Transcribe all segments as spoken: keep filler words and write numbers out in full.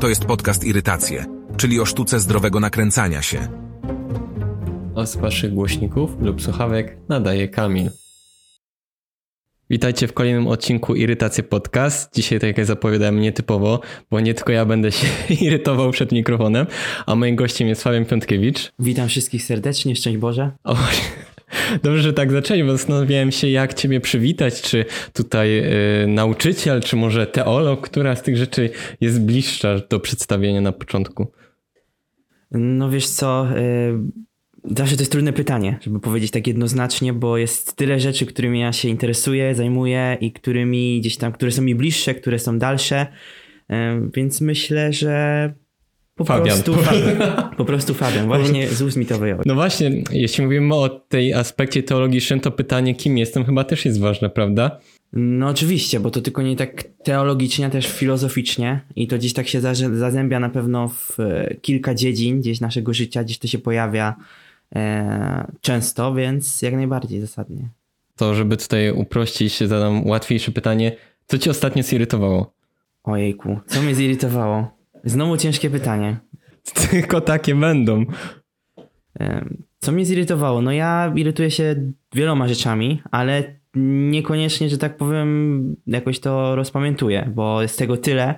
To jest podcast Irytacje, czyli o sztuce zdrowego nakręcania się. A z waszych głośników lub słuchawek nadaje Kamil. Witajcie w kolejnym odcinku Irytacje Podcast. Dzisiaj, tak jak zapowiadałem, nietypowo, bo nie tylko ja będę się irytował przed mikrofonem, a moim gościem jest Fabian Piątkiewicz. Witam wszystkich serdecznie, szczęść Boże. O, dobrze, że tak zaczęli, bo zastanawiałem się, jak ciebie przywitać, czy tutaj y, nauczyciel, czy może teolog, która z tych rzeczy jest bliższa do przedstawienia na początku? No wiesz co... Y- Zawsze to jest trudne pytanie, żeby powiedzieć tak jednoznacznie, bo jest tyle rzeczy, którymi ja się interesuję, zajmuję i którymi gdzieś tam, które są mi bliższe, które są dalsze, więc myślę, że po Fabian. prostu Fabian. Po prostu Fabian, właśnie z ust mi to wyjął. No właśnie, jeśli mówimy o tej aspekcie teologicznym, to pytanie, kim jestem, chyba też jest ważne, prawda? No oczywiście, bo to tylko nie tak teologicznie, też filozoficznie i to gdzieś tak się zazębia na pewno w kilka dziedzin gdzieś naszego życia, gdzieś to się pojawia często, więc jak najbardziej zasadnie. To, żeby tutaj uprościć, zadam łatwiejsze pytanie. Co cię ostatnio zirytowało? Ojejku, co mnie zirytowało? Znowu ciężkie pytanie. Tylko takie będą. Co mnie zirytowało? No ja irytuję się wieloma rzeczami, ale niekoniecznie, że tak powiem, jakoś to rozpamiętuję, bo jest tego tyle,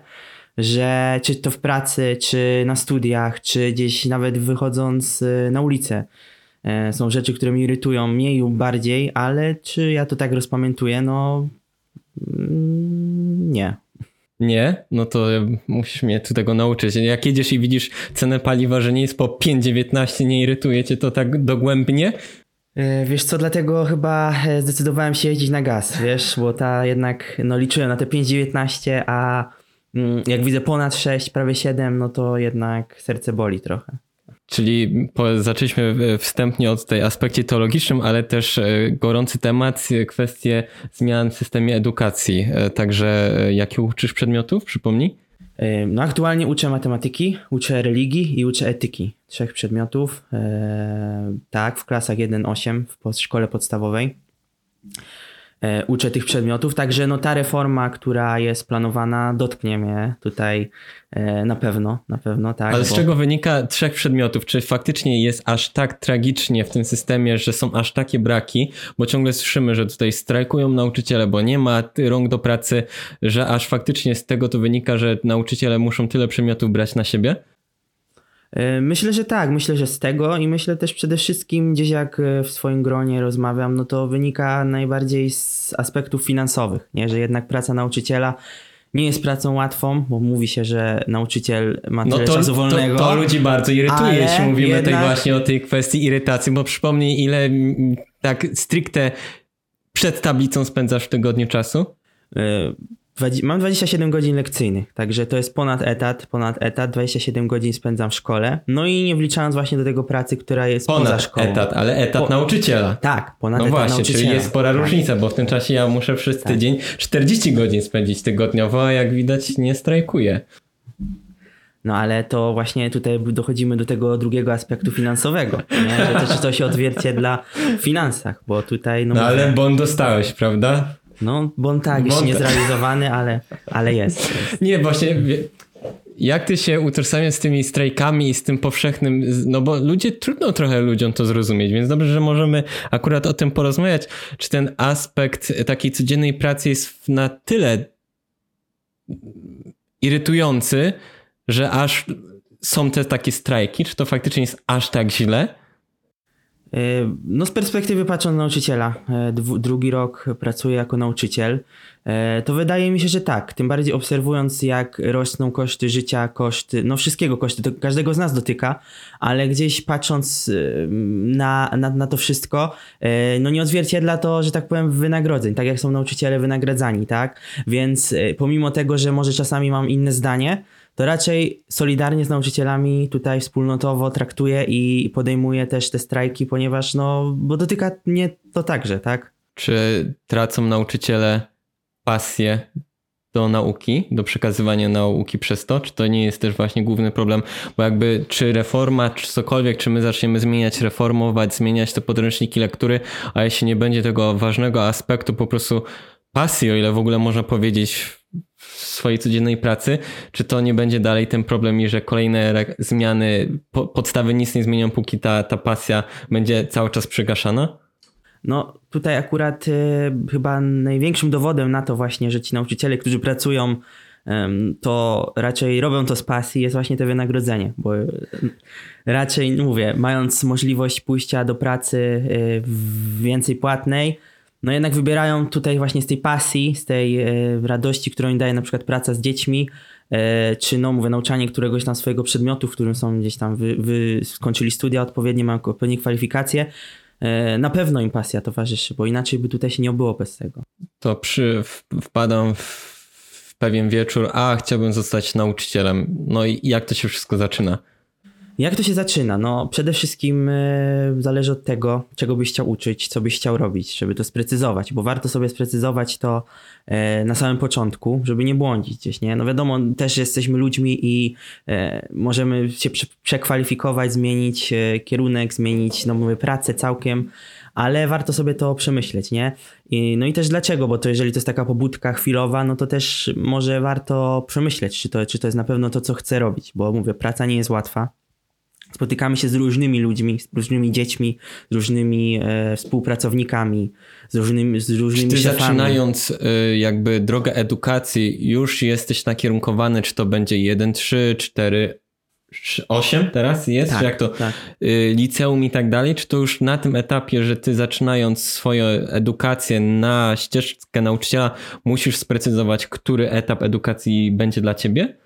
że czy to w pracy, czy na studiach, czy gdzieś nawet wychodząc na ulicę. Są rzeczy, które mnie irytują mniej lub bardziej, ale czy ja to tak rozpamiętuję? No nie. Nie? No to musisz mnie tu tego nauczyć. Jak jedziesz i widzisz cenę paliwa, że nie jest po pięć dziewiętnaście, nie irytuje cię to tak dogłębnie? Wiesz co, dlatego chyba zdecydowałem się jeździć na gaz, wiesz, bo ta jednak, no liczyłem na te pięć dziewiętnaście, a jak widzę ponad sześć, prawie siedem, no to jednak serce boli trochę. Czyli po, zaczęliśmy wstępnie od tej aspekcie teologicznym, ale też gorący temat, kwestie zmian w systemie edukacji. Także jakie uczysz przedmiotów? Przypomnij. No aktualnie uczę matematyki, uczę religii i uczę etyki. Trzech przedmiotów, tak, w klasach jeden osiem w szkole podstawowej. Uczę tych przedmiotów, także no ta reforma, która jest planowana, dotknie mnie tutaj na pewno, na pewno, tak. Ale z bo... czego wynika trzech przedmiotów? Czy faktycznie jest aż tak tragicznie w tym systemie, że są aż takie braki? Bo ciągle słyszymy, że tutaj strajkują nauczyciele, bo nie ma rąk do pracy, że aż faktycznie z tego to wynika, że nauczyciele muszą tyle przedmiotów brać na siebie? Myślę, że tak. Myślę, że z tego i myślę też przede wszystkim, gdzieś jak w swoim gronie rozmawiam, no to wynika najbardziej z aspektów finansowych, nie? Że jednak praca nauczyciela nie jest pracą łatą, bo mówi się, że nauczyciel ma tyle no to, czasu wolnego. To, to ludzi bardzo irytuje, jeśli mówimy jednak... tutaj właśnie o tej kwestii irytacji, bo przypomnij, ile tak stricte przed tablicą spędzasz w tygodniu czasu? Y- Mam dwadzieścia siedem godzin lekcyjnych, także to jest ponad etat, ponad etat, dwadzieścia siedem godzin spędzam w szkole, no i nie wliczając właśnie do tego pracy, która jest ponad poza szkołą. Ponad etat, ale etat po, nauczyciela. Tak, ponad no etat właśnie, nauczyciela. No właśnie, czyli jest spora tak. różnica, bo w tym czasie ja muszę przez tak. tydzień czterdzieści godzin spędzić tygodniowo, a jak widać nie strajkuję. No ale to właśnie tutaj dochodzimy do tego drugiego aspektu finansowego, nie? Że to, czy to się odzwierciedla w finansach, bo tutaj... No, no ale mówię... bon dostałeś, prawda? No, bon tak, jeszcze nie zrealizowany, ale, ale jest, jest. Nie, właśnie, jak ty się utożsamiasz z tymi strajkami i z tym powszechnym, no bo ludzie, trudno trochę ludziom to zrozumieć, więc dobrze, że możemy akurat o tym porozmawiać, czy ten aspekt takiej codziennej pracy jest na tyle irytujący, że aż są te takie strajki, czy to faktycznie jest aż tak źle? No z perspektywy patrząc na nauczyciela, drugi rok pracuję jako nauczyciel, to wydaje mi się, że tak, tym bardziej obserwując jak rosną koszty życia, koszty, no wszystkiego koszty, to każdego z nas dotyka, ale gdzieś patrząc na, na, na to wszystko, no nie odzwierciedla to, że tak powiem, wynagrodzeń, tak jak są nauczyciele wynagradzani, tak, więc pomimo tego, że może czasami mam inne zdanie, to raczej solidarnie z nauczycielami tutaj wspólnotowo traktuję i podejmuję też te strajki, ponieważ no, bo dotyka mnie to także, tak? Czy tracą nauczyciele pasję do nauki, do przekazywania nauki przez to? Czy to nie jest też właśnie główny problem? Bo jakby czy reforma, czy cokolwiek, czy my zaczniemy zmieniać, reformować, zmieniać te podręczniki, lektury, a jeśli nie będzie tego ważnego aspektu, po prostu pasji, o ile w ogóle można powiedzieć w swojej codziennej pracy, czy to nie będzie dalej ten problem i że kolejne zmiany, po, podstawy nic nie zmienią, póki ta, ta pasja będzie cały czas przygaszana? No tutaj akurat y, chyba największym dowodem na to właśnie, że ci nauczyciele, którzy pracują, y, to raczej robią to z pasji, jest właśnie to wynagrodzenie, bo y, raczej mówię, mając możliwość pójścia do pracy y, więcej płatnej, no jednak wybierają tutaj właśnie z tej pasji, z tej y, radości, którą im daje na przykład praca z dziećmi, y, czy no mówię, nauczanie któregoś tam swojego przedmiotu, w którym są gdzieś tam, wy, wy skończyli studia odpowiednie, mają odpowiednie kwalifikacje. Na pewno im pasja towarzyszy, bo inaczej by tutaj się nie obyło bez tego. To przy, wpadam w, w pewien wieczór, a chciałbym zostać nauczycielem. No i jak to się wszystko zaczyna? Jak to się zaczyna? No przede wszystkim y, zależy od tego, czego byś chciał uczyć, co byś chciał robić, żeby to sprecyzować, bo warto sobie sprecyzować to y, na samym początku, żeby nie błądzić gdzieś, nie? No wiadomo, też jesteśmy ludźmi i y, możemy się prze- przekwalifikować, zmienić y, kierunek, zmienić no mówię, pracę całkiem, ale warto sobie to przemyśleć, nie? I, no i też dlaczego, bo to jeżeli to jest taka pobudka chwilowa, no to też może warto przemyśleć, czy to, czy to jest na pewno to, co chcę robić, bo mówię, praca nie jest łatwa. Spotykamy się z różnymi ludźmi, z różnymi dziećmi, z różnymi e, współpracownikami, z różnymi, z różnymi czy ty szefami. Zaczynając y, jakby drogę edukacji, już jesteś nakierunkowany, czy to będzie jeden, trzy, cztery, osiem teraz jest, tak, czy jak to tak. y, liceum i tak dalej, czy to już na tym etapie, że ty zaczynając swoją edukację na ścieżkę nauczyciela, musisz sprecyzować, który etap edukacji będzie dla ciebie?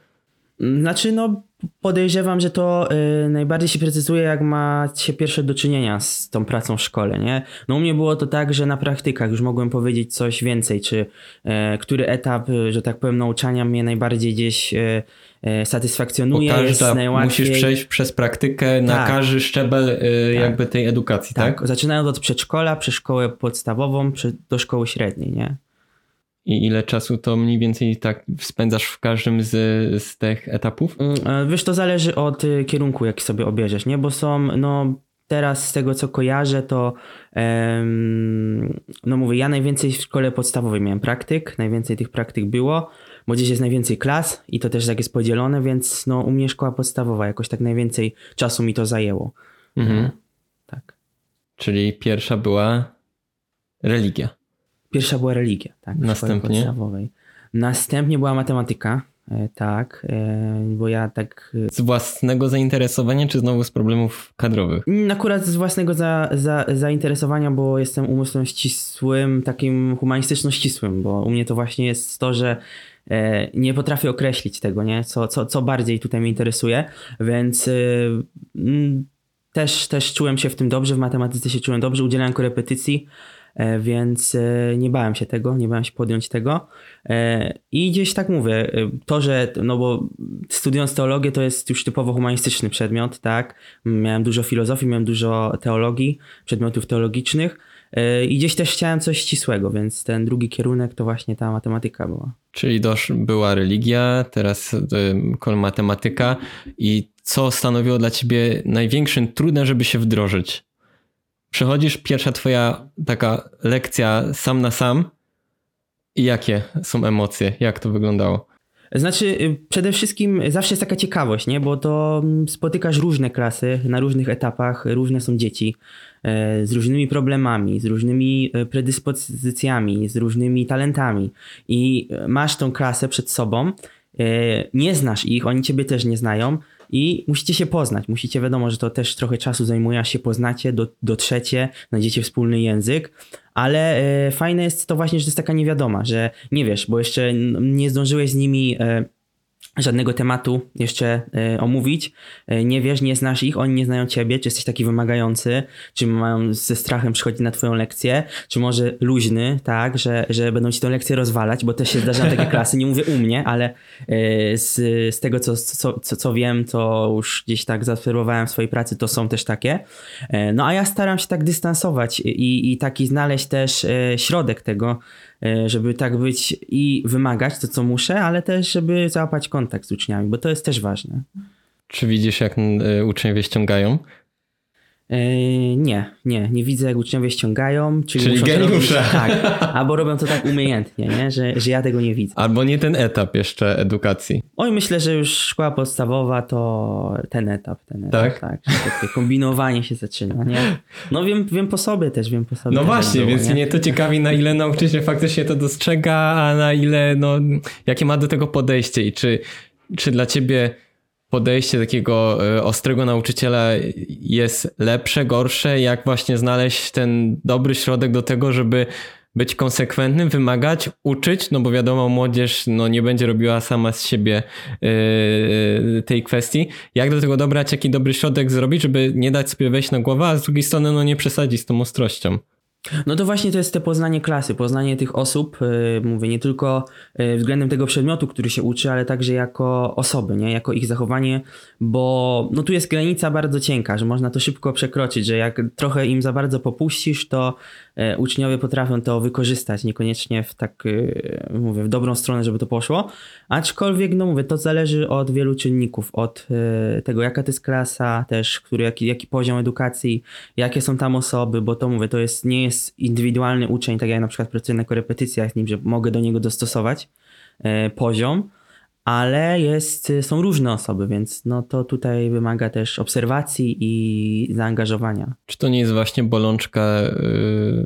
Znaczy no podejrzewam, że to y, najbardziej się precyzuje, jak ma się pierwsze do czynienia z tą pracą w szkole, nie? No u mnie było to tak, że na praktykach już mogłem powiedzieć coś więcej, czy y, który etap, y, że tak powiem, nauczania mnie najbardziej gdzieś y, y, satysfakcjonuje, jest najłatwiej. Musisz przejść przez praktykę na tak. każdy szczebel y, tak. jakby tej edukacji, tak? tak? Zaczynając od przedszkola, przez szkołę podstawową, przy, do szkoły średniej, nie? I ile czasu to mniej więcej tak spędzasz w każdym z, z tych etapów? Wiesz, to zależy od kierunku, jaki sobie obierzesz, nie? Bo są, no teraz z tego co kojarzę, to em, no mówię, ja najwięcej w szkole podstawowej miałem praktyk, najwięcej tych praktyk było, bo gdzieś jest najwięcej klas i to też tak jest podzielone, więc no u mnie szkoła podstawowa jakoś tak najwięcej czasu mi to zajęło. Mhm. Tak. Czyli pierwsza była religia. Pierwsza była religia, tak, w szkole podstawowej. Następnie była matematyka, tak, bo ja tak... Z własnego zainteresowania, czy znowu z problemów kadrowych? Akurat z własnego za, za, zainteresowania, bo jestem umysłem ścisłym, takim humanistyczno-ścisłym, bo u mnie to właśnie jest to, że nie potrafię określić tego, nie, co, co, co bardziej tutaj mnie interesuje, więc... Też, też czułem się w tym dobrze, w matematyce się czułem dobrze, udzielałem korepetycji, więc nie bałem się tego, nie bałem się podjąć tego. I gdzieś tak mówię, to, że, no bo studiując teologię to jest już typowo humanistyczny przedmiot, tak? Miałem dużo filozofii, miałem dużo teologii, przedmiotów teologicznych i gdzieś też chciałem coś ścisłego, więc ten drugi kierunek to właśnie ta matematyka była. Czyli dosz, była religia, teraz y, matematyka i co stanowiło dla ciebie największym trudem, żeby się wdrożyć? Przechodzisz, pierwsza twoja taka lekcja sam na sam i jakie są emocje? Jak to wyglądało? Znaczy przede wszystkim zawsze jest taka ciekawość, nie? Bo to spotykasz różne klasy na różnych etapach, różne są dzieci z różnymi problemami, z różnymi predyspozycjami, z różnymi talentami i masz tą klasę przed sobą, nie znasz ich, oni ciebie też nie znają i musicie się poznać, musicie, wiadomo, że to też trochę czasu zajmuje, aż się poznacie, do, dotrzecie, znajdziecie wspólny język, ale e, fajne jest to właśnie, że to jest taka niewiadoma, że nie wiesz, bo jeszcze nie zdążyłeś z nimi e, żadnego tematu jeszcze e, omówić, e, nie wiesz, nie znasz ich, oni nie znają ciebie, czy jesteś taki wymagający, czy mają ze strachem przychodzić na twoją lekcję, czy może luźny, tak, że, że będą ci tę lekcję rozwalać, bo też się zdarzają takie klasy, nie mówię u mnie, ale e, z, z tego co, co, co, co wiem, co już gdzieś tak zaobserwowałem w swojej pracy, to są też takie, e, no a ja staram się tak dystansować i, i taki znaleźć też e, środek tego, żeby tak być i wymagać to, co muszę, ale też, żeby załapać kontakt z uczniami, bo to jest też ważne. Czy widzisz, jak uczniowie ściągają? Nie, nie, nie widzę, jak uczniowie ściągają, czyli, czyli geniusza. Tak, albo robią to tak umiejętnie, nie? Że, że ja tego nie widzę. Albo nie ten etap jeszcze edukacji. Oj, myślę, że już szkoła podstawowa to ten etap, ten etap, tak? tak że takie kombinowanie się zaczyna, nie? No wiem, wiem po sobie też, wiem po sobie. No właśnie, było, więc nie? mnie to ciekawi, na ile nauczyciel faktycznie to dostrzega, a na ile, no, jakie ma do tego podejście i czy, czy dla ciebie podejście takiego ostrego nauczyciela jest lepsze, gorsze? Jak właśnie znaleźć ten dobry środek do tego, żeby być konsekwentnym, wymagać, uczyć? No bo wiadomo, młodzież no, nie będzie robiła sama z siebie yy, tej kwestii. Jak do tego dobrać, jaki dobry środek zrobić, żeby nie dać sobie wejść na głowę, a z drugiej strony no, nie przesadzić z tą ostrością? No to właśnie to jest te poznanie klasy, poznanie tych osób, mówię nie tylko względem tego przedmiotu, który się uczy, ale także jako osoby, nie? Jako ich zachowanie, bo no tu jest granica bardzo cienka, że można to szybko przekroczyć, że jak trochę im za bardzo popuścisz, to uczniowie potrafią to wykorzystać, niekoniecznie w tak, mówię, w dobrą stronę, żeby to poszło, aczkolwiek no mówię, to zależy od wielu czynników, od tego jaka to jest klasa też, który, jaki, jaki poziom edukacji, jakie są tam osoby, bo to mówię, to jest, nie jest indywidualny uczeń, tak jak na przykład pracuję na korepetycjach, nim, że mogę do niego dostosować y, poziom, ale jest, są różne osoby, więc no to tutaj wymaga też obserwacji i zaangażowania. Czy to nie jest właśnie bolączka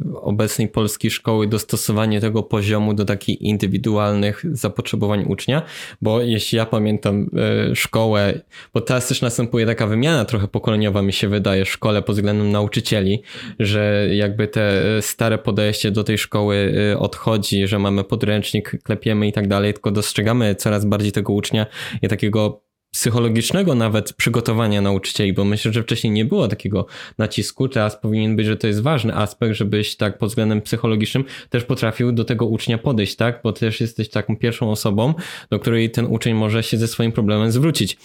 y, obecnej polskiej szkoły, dostosowanie tego poziomu do takich indywidualnych zapotrzebowań ucznia? Bo jeśli ja pamiętam y, szkołę, bo teraz też następuje taka wymiana trochę pokoleniowa, mi się wydaje, w szkole pod względem nauczycieli, że jakby te stare podejście do tej szkoły y, odchodzi, że mamy podręcznik, klepiemy i tak dalej, tylko dostrzegamy coraz bardziej tego ucznia i takiego psychologicznego nawet przygotowania nauczycieli, bo myślę, że wcześniej nie było takiego nacisku. Teraz powinien być, że to jest ważny aspekt, żebyś tak pod względem psychologicznym też potrafił do tego ucznia podejść, tak? Bo też jesteś taką pierwszą osobą, do której ten uczeń może się ze swoim problemem zwrócić.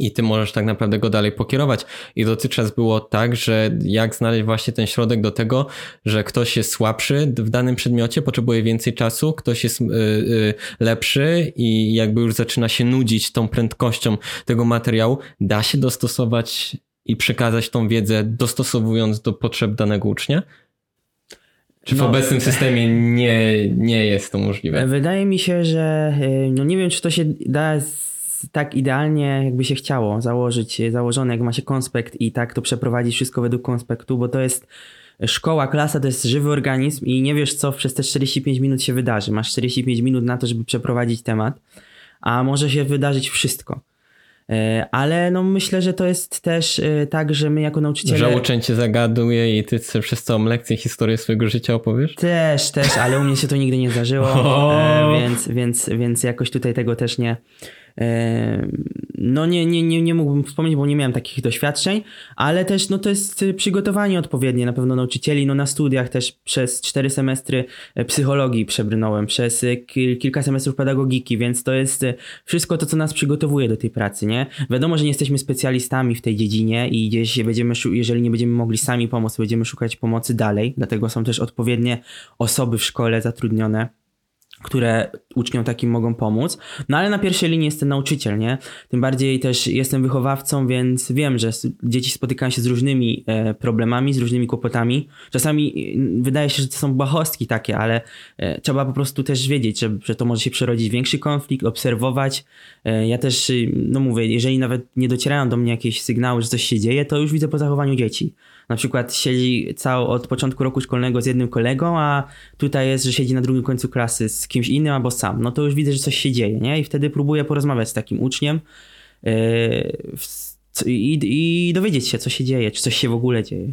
I ty możesz tak naprawdę go dalej pokierować. I dotychczas było tak, że jak znaleźć właśnie ten środek do tego, że ktoś jest słabszy w danym przedmiocie, potrzebuje więcej czasu, ktoś jest yy, yy, lepszy i jakby już zaczyna się nudzić tą prędkością tego materiału, da się dostosować i przekazać tą wiedzę, dostosowując do potrzeb danego ucznia? Czy w no, obecnym systemie nie, nie jest to możliwe? Wydaje mi się, że no nie wiem, czy to się da z... tak idealnie, jakby się chciało założyć, założone, jak ma się konspekt i tak to przeprowadzić wszystko według konspektu, bo to jest szkoła, klasa, to jest żywy organizm i nie wiesz, co przez te czterdzieści pięć minut się wydarzy. Masz czterdzieści pięć minut na to, żeby przeprowadzić temat, a może się wydarzyć wszystko. Ale no myślę, że to jest też tak, że my jako nauczyciele... Że uczeń cię zagaduje i ty przez całą lekcję historię swojego życia opowiesz? Też, też, ale u mnie się to nigdy nie zdarzyło, więc, więc, więc jakoś tutaj tego też nie... No nie, nie, nie, nie mógłbym wspomnieć, bo nie miałem takich doświadczeń, ale też no to jest przygotowanie odpowiednie na pewno nauczycieli, no na studiach też przez cztery semestry psychologii przebrnąłem, przez kilka semestrów pedagogiki, więc to jest wszystko to, co nas przygotowuje do tej pracy, nie? Wiadomo, że nie jesteśmy specjalistami w tej dziedzinie i gdzieś będziemy, jeżeli nie będziemy mogli sami pomóc, będziemy szukać pomocy dalej, dlatego są też odpowiednie osoby w szkole zatrudnione, które uczniom takim mogą pomóc. No ale na pierwszej linii jest ten nauczyciel, nie? Tym bardziej też jestem wychowawcą, więc wiem, że dzieci spotykają się z różnymi problemami, z różnymi kłopotami. Czasami wydaje się, że to są błahostki takie, ale trzeba po prostu też wiedzieć, że, że to może się przerodzić w większy konflikt, obserwować. Ja też, no mówię, jeżeli nawet nie docierają do mnie jakieś sygnały, że coś się dzieje, to już widzę po zachowaniu dzieci. Na przykład siedzi cały od początku roku szkolnego z jednym kolegą, a tutaj jest, że siedzi na drugim końcu klasy z kimś innym albo sam. No to już widzę, że coś się dzieje, nie? I wtedy próbuję porozmawiać z takim uczniem yy, i, i dowiedzieć się, co się dzieje, czy coś się w ogóle dzieje.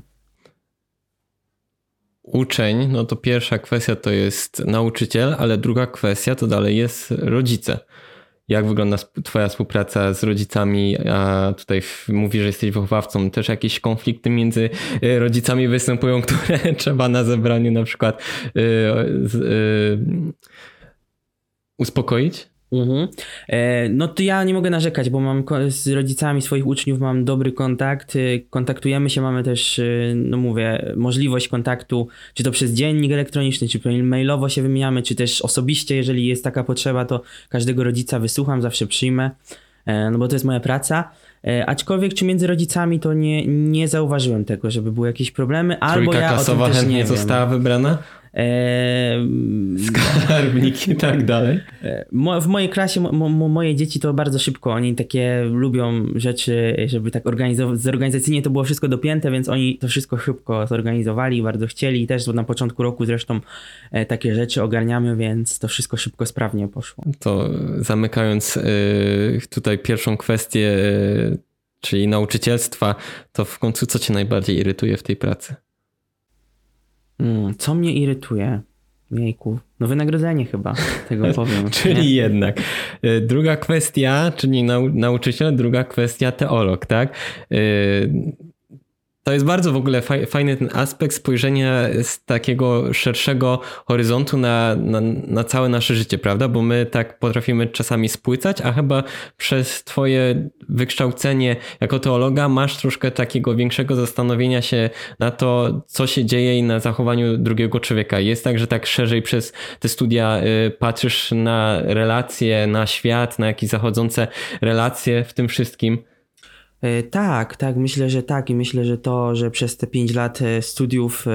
Uczeń, no to pierwsza kwestia to jest nauczyciel, ale druga kwestia to dalej jest rodzice. Jak wygląda twoja współpraca z rodzicami, a tutaj mówisz, że jesteś wychowawcą, też jakieś konflikty między rodzicami występują, które trzeba na zebraniu na przykład yy, yy, uspokoić? Mhm. No to ja nie mogę narzekać, bo mam z rodzicami swoich uczniów mam dobry kontakt, kontaktujemy się, mamy też, no mówię, możliwość kontaktu, czy to przez dziennik elektroniczny, czy mailowo się wymieniamy, czy też osobiście, jeżeli jest taka potrzeba, to każdego rodzica wysłucham, zawsze przyjmę. no bo to jest moja praca. Aczkolwiek czy między rodzicami to nie, nie zauważyłem tego, żeby były jakieś problemy. Albo trójka ja klasowa o tym też chętnie nie wiem. Została wybrana? Eee, Skarbnik i tak dalej. Mo, w mojej klasie, mo, mo, moje dzieci to bardzo szybko, oni takie lubią rzeczy, żeby tak organizować, zorganizacyjnie to było wszystko dopięte, więc oni to wszystko szybko zorganizowali, bardzo chcieli i też na początku roku zresztą takie rzeczy ogarniamy, więc to wszystko szybko, sprawnie poszło. To zamykając tutaj pierwszą kwestię, czyli nauczycielstwa, to w końcu co cię najbardziej irytuje w tej pracy? Co mnie irytuje? Jejku. No wynagrodzenie chyba, tego powiem. Czyli nie? Jednak. Druga kwestia, czyli nau- nauczyciel, druga kwestia teolog, tak? To jest bardzo w ogóle faj- fajny ten aspekt spojrzenia z takiego szerszego horyzontu na, na, na całe nasze życie, prawda? Bo my tak potrafimy czasami spłycać, a chyba przez twoje wykształcenie jako teologa masz troszkę takiego większego zastanowienia się na to, co się dzieje i na zachowaniu drugiego człowieka. Jest tak, że tak szerzej przez te studia y, patrzysz na relacje, na świat, na jakieś zachodzące relacje w tym wszystkim. Tak, tak, myślę, że tak i myślę, że to, że przez te pięć lat studiów,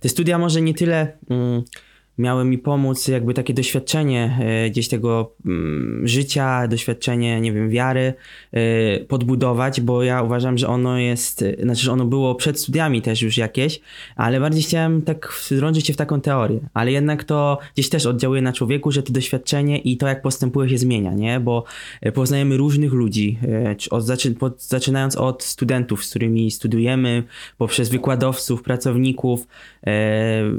te studia może nie tyle miały mi pomóc, jakby takie doświadczenie gdzieś tego życia, doświadczenie, nie wiem, wiary podbudować, bo ja uważam, że ono jest, znaczy, że ono było przed studiami też już jakieś, ale bardziej chciałem tak wdrążyć się w taką teorię, ale jednak to gdzieś też oddziałuje na człowieku, że to doświadczenie i to, jak postępuje, się zmienia, nie? Bo poznajemy różnych ludzi, od, zaczynając od studentów, z którymi studiujemy, poprzez wykładowców, pracowników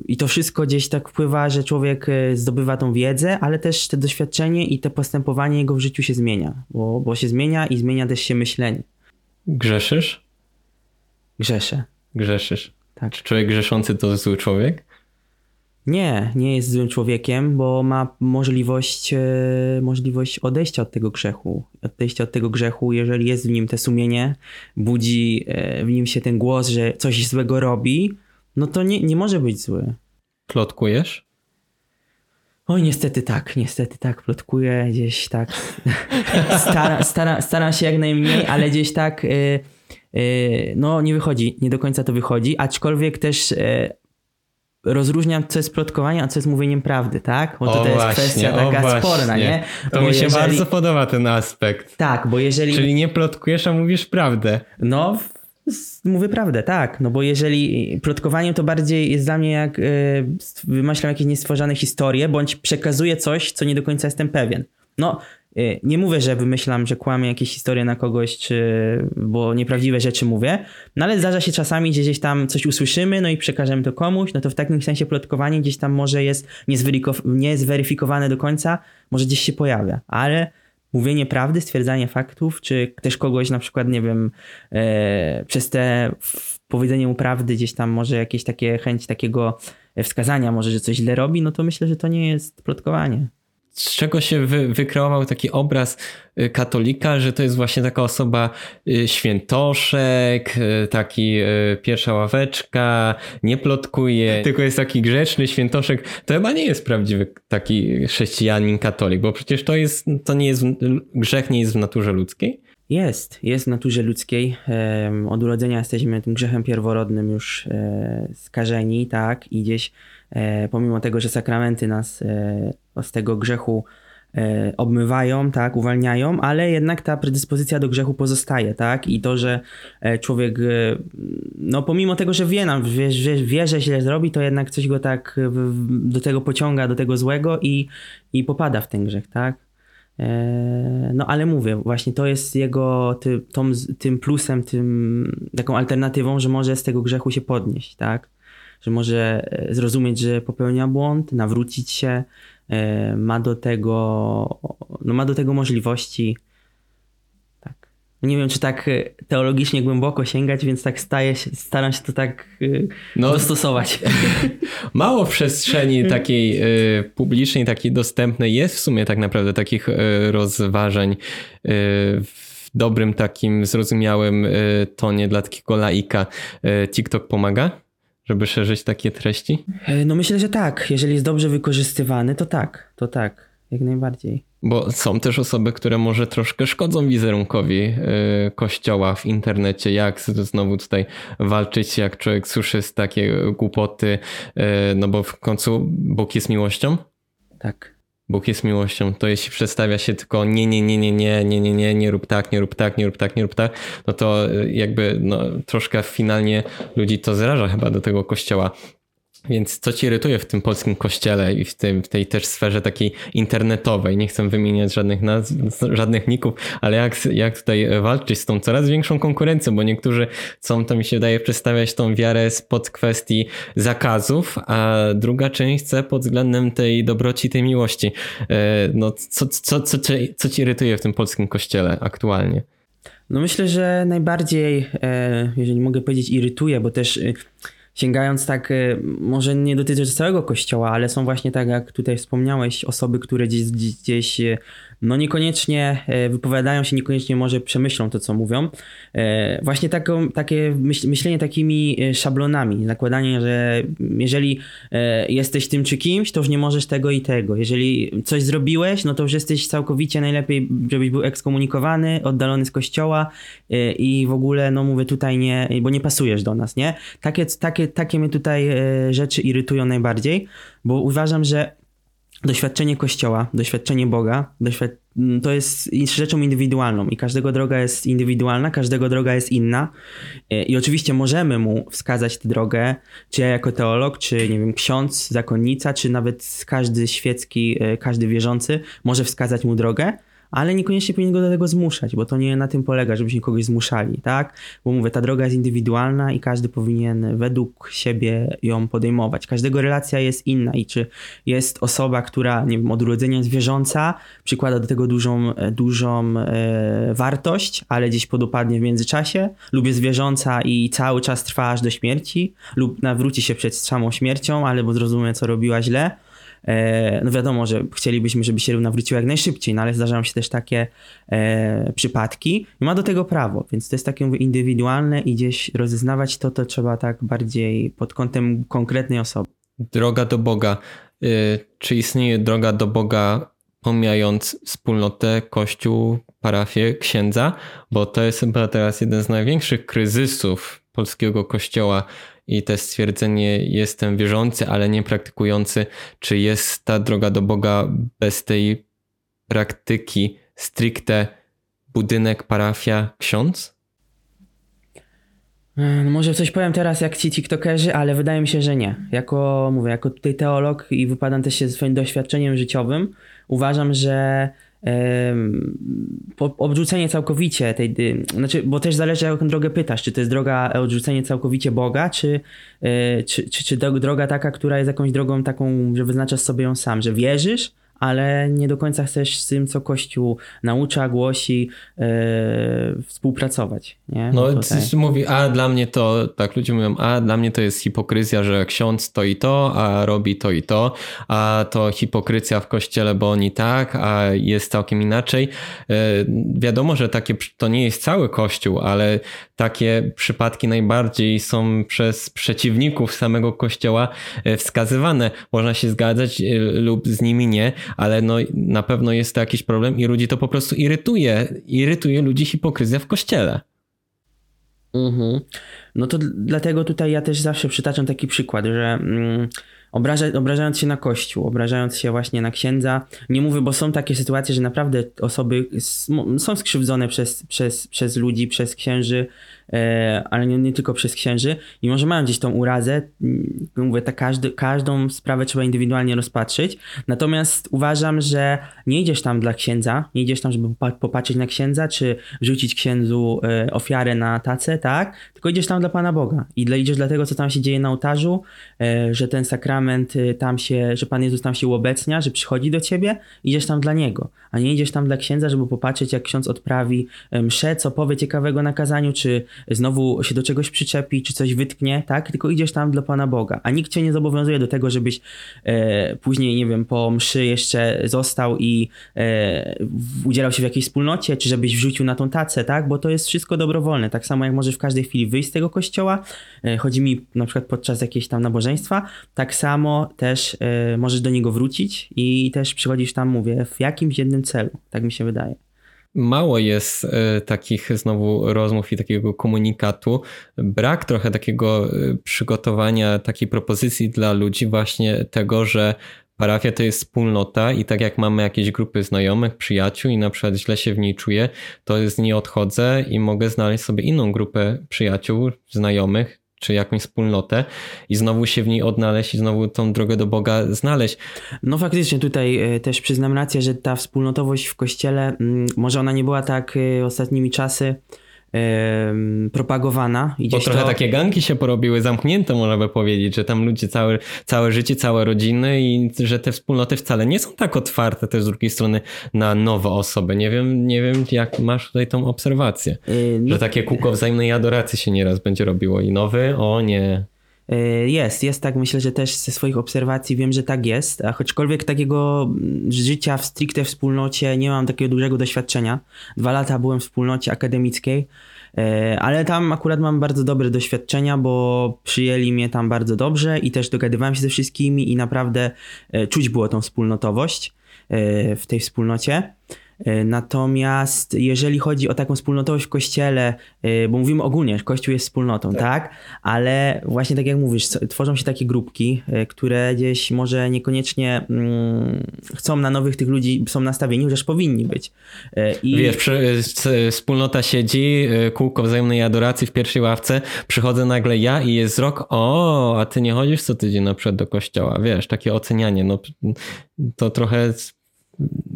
i to wszystko gdzieś tak wpływa, że człowiek zdobywa tą wiedzę, ale też to doświadczenie i to postępowanie jego w życiu się zmienia, bo, bo się zmienia i zmienia też się myślenie. Grzeszysz? Grzeszę. Grzeszysz. Tak. Czy człowiek grzeszący to zły człowiek? Nie, nie jest złym człowiekiem, bo ma możliwość, możliwość odejścia od tego grzechu. Odejścia od tego grzechu, jeżeli jest w nim to sumienie, budzi w nim się ten głos, że coś złego robi, no to nie, nie może być zły. Plotkujesz? Oj, niestety tak, niestety tak, plotkuję gdzieś tak. Stara, stara, staram się jak najmniej, ale gdzieś tak yy, yy, no nie wychodzi, nie do końca to wychodzi, aczkolwiek też yy, rozróżniam, co jest plotkowaniem, a co jest mówieniem prawdy, tak? Bo to, o to jest właśnie, kwestia taka właśnie. Sporna, nie? Bo to mi się jeżeli... bardzo podoba ten aspekt. Tak, bo jeżeli... Czyli nie plotkujesz, a mówisz prawdę. No... Mówię prawdę, tak, no bo jeżeli plotkowanie to bardziej jest dla mnie jak yy, wymyślam jakieś niestworzone historie, bądź przekazuję coś, co nie do końca jestem pewien. No, yy, nie mówię, że wymyślam, że kłamię jakieś historie na kogoś, czy, bo nieprawdziwe rzeczy mówię, no ale zdarza się czasami, że gdzieś tam coś usłyszymy, no i przekażemy to komuś, no to w takim sensie plotkowanie gdzieś tam może jest niezweryfikow- niezweryfikowane do końca, może gdzieś się pojawia, ale... Mówienie prawdy, stwierdzanie faktów, czy też kogoś na przykład, nie wiem, e, przez te w, powiedzenie mu prawdy gdzieś tam może jakieś takie chęć takiego wskazania może, że coś źle robi, no to myślę, że to nie jest plotkowanie. Z czego się wy, wykreował taki obraz katolika, że to jest właśnie taka osoba świętoszek, taki pierwsza ławeczka, nie plotkuje, tylko jest taki grzeczny świętoszek. To chyba nie jest prawdziwy taki chrześcijanin katolik, bo przecież to jest, to nie jest, grzech nie jest w naturze ludzkiej. Jest, jest w naturze ludzkiej. Od urodzenia jesteśmy tym grzechem pierworodnym już skażeni, tak, i gdzieś pomimo tego, że sakramenty nas z tego grzechu obmywają, tak, uwalniają, ale jednak ta predyspozycja do grzechu pozostaje, tak, i to, że człowiek, no pomimo tego, że wie nam, wie, wie, wie że źle zrobi, to jednak coś go tak do tego pociąga, do tego złego i, i popada w ten grzech, tak. No ale mówię, właśnie to jest jego ty, tom, tym plusem, tym taką alternatywą, że może z tego grzechu się podnieść, tak? Że może zrozumieć, że popełnia błąd, nawrócić się, ma do tego, no ma do tego możliwości. Tak. Nie wiem, czy tak teologicznie głęboko sięgać, więc tak staję się, staram się to tak no, dostosować. Mało przestrzeni takiej publicznej, takiej dostępnej jest w sumie tak naprawdę takich rozważań w dobrym takim zrozumiałym tonie dla takiego laika. TikTok pomaga? Żeby szerzyć takie treści? No myślę, że tak. Jeżeli jest dobrze wykorzystywany, to tak. To tak. jak najbardziej. Bo są też osoby, które może troszkę szkodzą wizerunkowi kościoła w internecie. Jak znowu tutaj walczyć, jak człowiek słyszy z takie głupoty, no bo w końcu Bóg jest miłością? Tak. Bóg jest miłością, to jeśli przedstawia się tylko nie, nie, nie, nie, nie, nie, nie, nie, nie rób tak, nie rób tak, nie rób tak, nie rób tak, no to jakby no, troszkę finalnie ludzi to zraża chyba do tego kościoła. Więc co ci irytuje w tym polskim kościele i w, tym, w tej też sferze takiej internetowej? Nie chcę wymieniać żadnych nazw, żadnych ników, ale jak, jak tutaj walczyć z tą coraz większą konkurencją, bo niektórzy chcą, to mi się wydaje, przedstawiać tą wiarę spod kwestii zakazów, a druga część chce pod względem tej dobroci, tej miłości. No, co, co, co, co, co ci irytuje w tym polskim kościele aktualnie? No myślę, że najbardziej, jeżeli mogę powiedzieć, irytuje, bo też... Sięgając tak, może nie dotyczy całego kościoła, ale są właśnie tak, jak tutaj wspomniałeś, osoby, które gdzieś, gdzieś no niekoniecznie wypowiadają się, niekoniecznie może przemyślą to, co mówią. Właśnie taką, takie myślenie takimi szablonami, nakładanie, że jeżeli jesteś tym czy kimś, to już nie możesz tego i tego. Jeżeli coś zrobiłeś, no to już jesteś całkowicie najlepiej, żebyś był ekskomunikowany, oddalony z kościoła i w ogóle, no mówię tutaj nie, bo nie pasujesz do nas, nie? Takie, takie Takie mnie tutaj rzeczy irytują najbardziej, bo uważam, że doświadczenie Kościoła, doświadczenie Boga, doświad... to jest rzeczą indywidualną i każdego droga jest indywidualna, każdego droga jest inna i oczywiście możemy mu wskazać tę drogę, czy ja jako teolog, czy nie wiem, ksiądz, zakonnica, czy nawet każdy świecki, każdy wierzący może wskazać mu drogę, ale niekoniecznie powinien go do tego zmuszać, bo to nie na tym polega, żebyśmy kogoś zmuszali, tak? Bo mówię, ta droga jest indywidualna i każdy powinien według siebie ją podejmować. Każdego relacja jest inna i czy jest osoba, która, nie wiem, od urodzenia jest wierząca, przykłada do tego dużą, dużą e, wartość, ale gdzieś podupadnie w międzyczasie, lub jest wierząca i cały czas trwa aż do śmierci, lub nawróci się przed samą śmiercią, albo zrozumie, co robiła źle. No wiadomo, że chcielibyśmy, żeby się nawróciło jak najszybciej, no ale zdarzają się też takie e, przypadki i ma do tego prawo, więc to jest takie, mówię, indywidualne i gdzieś rozeznawać to, to trzeba tak bardziej pod kątem konkretnej osoby. Droga do Boga. Czy istnieje droga do Boga, pomijając wspólnotę, kościół, parafię, księdza? Bo to jest chyba teraz jeden z największych kryzysów polskiego kościoła. I to stwierdzenie, jestem wierzący, ale nie praktykujący, czy jest ta droga do Boga bez tej praktyki stricte budynek, parafia, ksiądz? No może coś powiem teraz jak ci tiktokerzy, ale wydaje mi się, że nie. Jako, mówię, jako tutaj teolog i wypadam też się ze swoim doświadczeniem życiowym, uważam, że odrzucenie całkowicie tej, znaczy, bo też zależy, jaką drogę pytasz, czy to jest droga odrzucenie całkowicie Boga, czy, czy, czy, czy droga taka, która jest jakąś drogą taką, że wyznaczasz sobie ją sam, że wierzysz, ale nie do końca chcesz z tym, co Kościół naucza, głosi, yy, współpracować. Nie? No, no mówi, a dla mnie to, tak ludzie mówią, a dla mnie to jest hipokryzja, że ksiądz to i to, a robi to i to, a to hipokryzja w Kościele, bo oni tak, a jest całkiem inaczej. Yy, wiadomo, że takie, to nie jest cały Kościół, ale takie przypadki najbardziej są przez przeciwników samego Kościoła wskazywane. Można się zgadzać yy, lub z nimi nie, ale no, na pewno jest to jakiś problem i ludzi to po prostu irytuje. Irytuje ludzi hipokryzja w kościele. Mm-hmm. No to d- dlatego tutaj ja też zawsze przytaczam taki przykład, że mm, obraża- obrażając się na kościół, obrażając się właśnie na księdza, nie mówię, bo są takie sytuacje, że naprawdę osoby s- są skrzywdzone przez, przez, przez ludzi, przez księży, e, ale nie, nie tylko przez księży i może mają gdzieś tą urazę, mówię, ta każdy, każdą sprawę trzeba indywidualnie rozpatrzyć, natomiast uważam, że nie idziesz tam dla księdza, nie idziesz tam, żeby popatrzeć na księdza, czy rzucić księdzu e, ofiarę na tacę, tak? Tylko idziesz tam dla Pana Boga i dla, idziesz dlatego, co tam się dzieje na ołtarzu, e, że ten sakrament e, tam się, że Pan Jezus tam się uobecnia, że przychodzi do ciebie, idziesz tam dla Niego, a nie idziesz tam dla księdza, żeby popatrzeć, jak ksiądz odprawi mszę, co powie ciekawego na kazaniu, czy znowu się do czegoś przyczepi, czy coś wytknie, tak? Tylko idziesz tam dla Pana Boga, a nikt cię nie zobowiązuje do tego, żebyś e, później, nie wiem, po mszy jeszcze został i e, udzielał się w jakiejś wspólnocie, czy żebyś wrzucił na tą tacę, tak? Bo to jest wszystko dobrowolne, tak samo jak możesz w każdej chwili wyjść z tego kościoła, chodzi mi na przykład podczas jakiegoś tam nabożeństwa, tak samo samo też y, możesz do niego wrócić i też przychodzisz tam, mówię, w jakimś jednym celu, tak mi się wydaje. Mało jest y, takich znowu rozmów i takiego komunikatu. Brak trochę takiego y, przygotowania, takiej propozycji dla ludzi właśnie tego, że parafia to jest wspólnota i tak jak mamy jakieś grupy znajomych, przyjaciół i na przykład źle się w niej czuję, to z niej odchodzę i mogę znaleźć sobie inną grupę przyjaciół, znajomych, czy jakąś wspólnotę i znowu się w niej odnaleźć i znowu tą drogę do Boga znaleźć. No faktycznie tutaj też przyznam rację, że ta wspólnotowość w Kościele, może ona nie była tak ostatnimi czasy propagowana. Bo trochę to... takie ganki się porobiły, zamknięte można by powiedzieć, że tam ludzie całe, całe życie, całe rodziny i że te wspólnoty wcale nie są tak otwarte też z drugiej strony na nowe osoby. Nie wiem, nie wiem jak masz tutaj tą obserwację, yy, no... że takie kółko wzajemnej adoracji się nieraz będzie robiło i nowy, o nie... Jest, jest tak, myślę, że też ze swoich obserwacji wiem, że tak jest, a choćkolwiek takiego życia w stricte wspólnocie nie mam takiego dużego doświadczenia. Dwa lata byłem w wspólnocie akademickiej, ale tam akurat mam bardzo dobre doświadczenia, bo przyjęli mnie tam bardzo dobrze i też dogadywałem się ze wszystkimi i naprawdę czuć było tą wspólnotowość w tej wspólnocie. Natomiast jeżeli chodzi o taką wspólnotowość w Kościele, bo mówimy ogólnie, że Kościół jest wspólnotą, tak. tak? Ale właśnie tak jak mówisz, tworzą się takie grupki, które gdzieś może niekoniecznie mm, chcą na nowych tych ludzi, są nastawieni, chociaż powinni być. I... Wiesz, wspólnota siedzi, kółko wzajemnej adoracji w pierwszej ławce, przychodzę nagle ja i jest rok, o, a ty nie chodzisz co tydzień na przykład do kościoła, wiesz, takie ocenianie, no to trochę...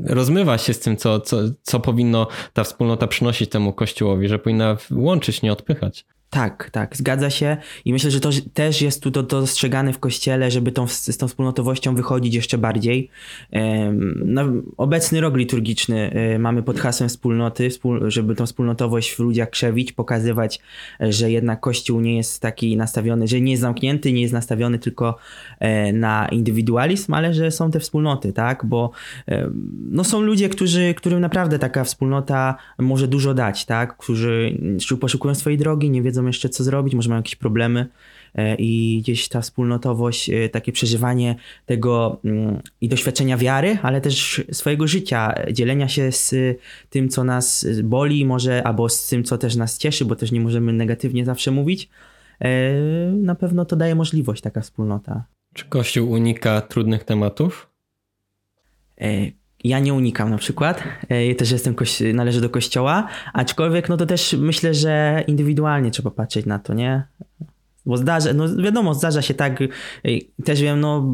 rozmywa się z tym, co, co, co powinno ta wspólnota przynosić temu Kościołowi, że powinna łączyć, nie odpychać. Tak, tak, zgadza się i myślę, że to też jest tu dostrzegane w Kościele, żeby tą, z tą wspólnotowością wychodzić jeszcze bardziej. No, obecny rok liturgiczny mamy pod hasłem wspólnoty, żeby tą wspólnotowość w ludziach krzewić, pokazywać, że jednak Kościół nie jest taki nastawiony, że nie jest zamknięty, nie jest nastawiony tylko na indywidualizm, ale że są te wspólnoty, tak, bo no, są ludzie, którzy, którym naprawdę taka wspólnota może dużo dać, tak, którzy poszukują swojej drogi, nie wiedzą jeszcze co zrobić, może mają jakieś problemy i gdzieś ta wspólnotowość, takie przeżywanie tego i doświadczenia wiary, ale też swojego życia, dzielenia się z tym, co nas boli może, albo z tym, co też nas cieszy, bo też nie możemy negatywnie zawsze mówić, na pewno to daje możliwość taka wspólnota. Czy Kościół unika trudnych tematów? Ja nie unikam na przykład, ja też jestem, należę do kościoła, aczkolwiek no to też myślę, że indywidualnie trzeba patrzeć na to, nie? Bo zdarza, no wiadomo, zdarza się tak, też wiem, no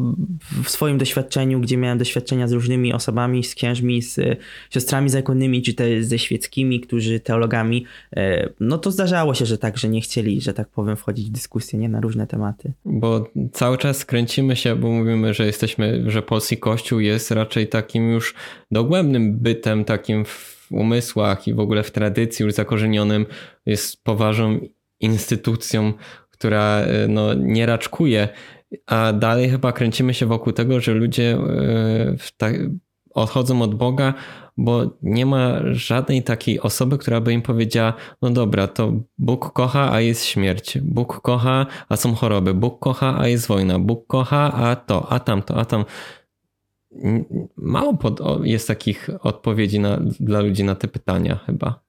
w swoim doświadczeniu, gdzie miałem doświadczenia z różnymi osobami, z księżmi, z siostrami zakonnymi, czy też ze świeckimi, którzy teologami, no to zdarzało się, że tak, że nie chcieli, że tak powiem, wchodzić w dyskusję, nie, na różne tematy. Bo cały czas kręcimy się, bo mówimy, że jesteśmy, że polski Kościół jest raczej takim już dogłębnym bytem, takim w umysłach i w ogóle w tradycji już zakorzenionym, jest poważną instytucją, która no, nie raczkuje, a dalej chyba kręcimy się wokół tego, że ludzie tak, odchodzą od Boga, bo nie ma żadnej takiej osoby, która by im powiedziała, no dobra, to Bóg kocha, a jest śmierć, Bóg kocha, a są choroby, Bóg kocha, a jest wojna, Bóg kocha, a to, a tamto, a tam. Mało pod, jest takich odpowiedzi na, dla ludzi na te pytania chyba.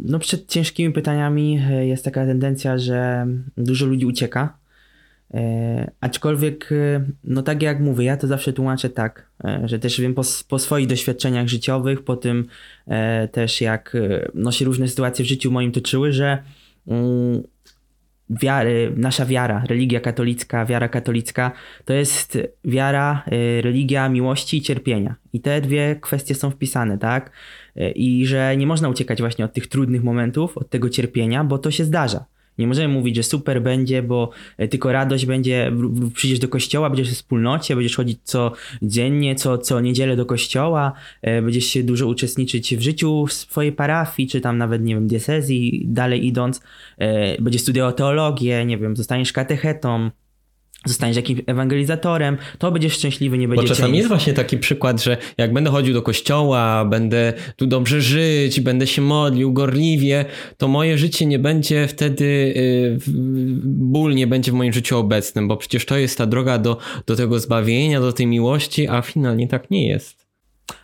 No przed ciężkimi pytaniami jest taka tendencja, że dużo ludzi ucieka, aczkolwiek no tak jak mówię, ja to zawsze tłumaczę tak, że też wiem po, po swoich doświadczeniach życiowych, po tym też jak no, się różne sytuacje w życiu moim toczyły, że wiary, nasza wiara, religia katolicka, wiara katolicka to jest wiara, religia miłości i cierpienia. I te dwie kwestie są wpisane, tak? I że nie można uciekać właśnie od tych trudnych momentów, od tego cierpienia, bo to się zdarza. Nie możemy mówić, że super będzie, bo tylko radość będzie, przyjdziesz do kościoła, będziesz w wspólnocie, będziesz chodzić codziennie, co, co niedzielę do kościoła, będziesz się dużo uczestniczyć w życiu w swojej parafii, czy tam nawet, nie wiem, diecezji, dalej idąc, będziesz studiował teologię, nie wiem, zostaniesz katechetą, zostaniesz jakimś ewangelizatorem, to będziesz szczęśliwy, nie będziesz... Bo czasami jest właśnie taki przykład, że jak będę chodził do kościoła, będę tu dobrze żyć, będę się modlił gorliwie, to moje życie nie będzie wtedy... ból nie będzie w moim życiu obecnym, bo przecież to jest ta droga do, do tego zbawienia, do tej miłości, a finalnie tak nie jest.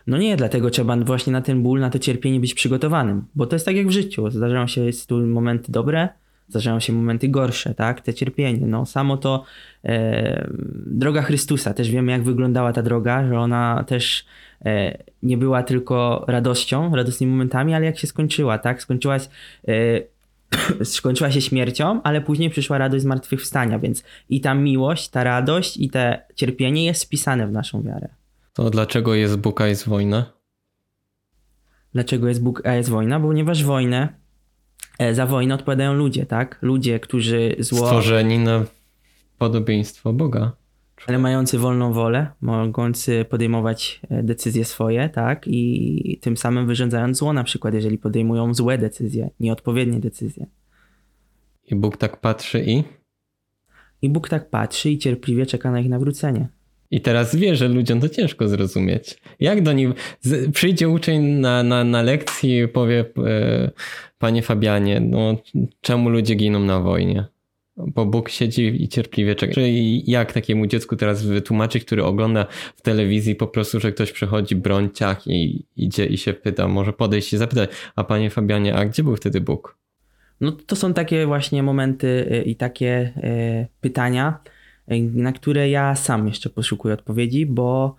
No nie, dlatego trzeba właśnie na ten ból, na to cierpienie być przygotowanym, bo to jest tak jak w życiu. Zdarzają się momenty dobre, zdarzają się momenty gorsze, tak? Te cierpienie, no samo to e, droga Chrystusa, też wiemy jak wyglądała ta droga, że ona też e, nie była tylko radością, radosnymi momentami, ale jak się skończyła, tak? Skończyła, e, skończyła się śmiercią, ale później przyszła radość zmartwychwstania, więc i ta miłość, ta radość i te cierpienie jest wpisane w naszą wiarę. To dlaczego jest Bóg, a jest wojna? Dlaczego jest Bóg, a jest wojna? Ponieważ wojnę Za wojnę odpowiadają ludzie, tak? Ludzie, którzy zło... Stworzeni na podobieństwo Boga. Ale mający wolną wolę, mogący podejmować decyzje swoje, tak? I tym samym wyrządzając zło, na przykład, jeżeli podejmują złe decyzje, nieodpowiednie decyzje. I Bóg tak patrzy i? I Bóg tak patrzy i cierpliwie czeka na ich nawrócenie. I teraz wie, że ludziom to ciężko zrozumieć. Jak do nich... Z... Przyjdzie uczeń na, na, na lekcji i powie... Yy... Panie Fabianie, no czemu ludzie giną na wojnie? Bo Bóg siedzi i cierpliwie czeka. Czyli jak takiemu dziecku teraz wytłumaczyć, który ogląda w telewizji po prostu, że ktoś przychodzi broń, ciach i idzie i się pyta, może podejść i zapytać, a Panie Fabianie, a gdzie był wtedy Bóg? No to są takie właśnie momenty i takie pytania, na które ja sam jeszcze poszukuję odpowiedzi, bo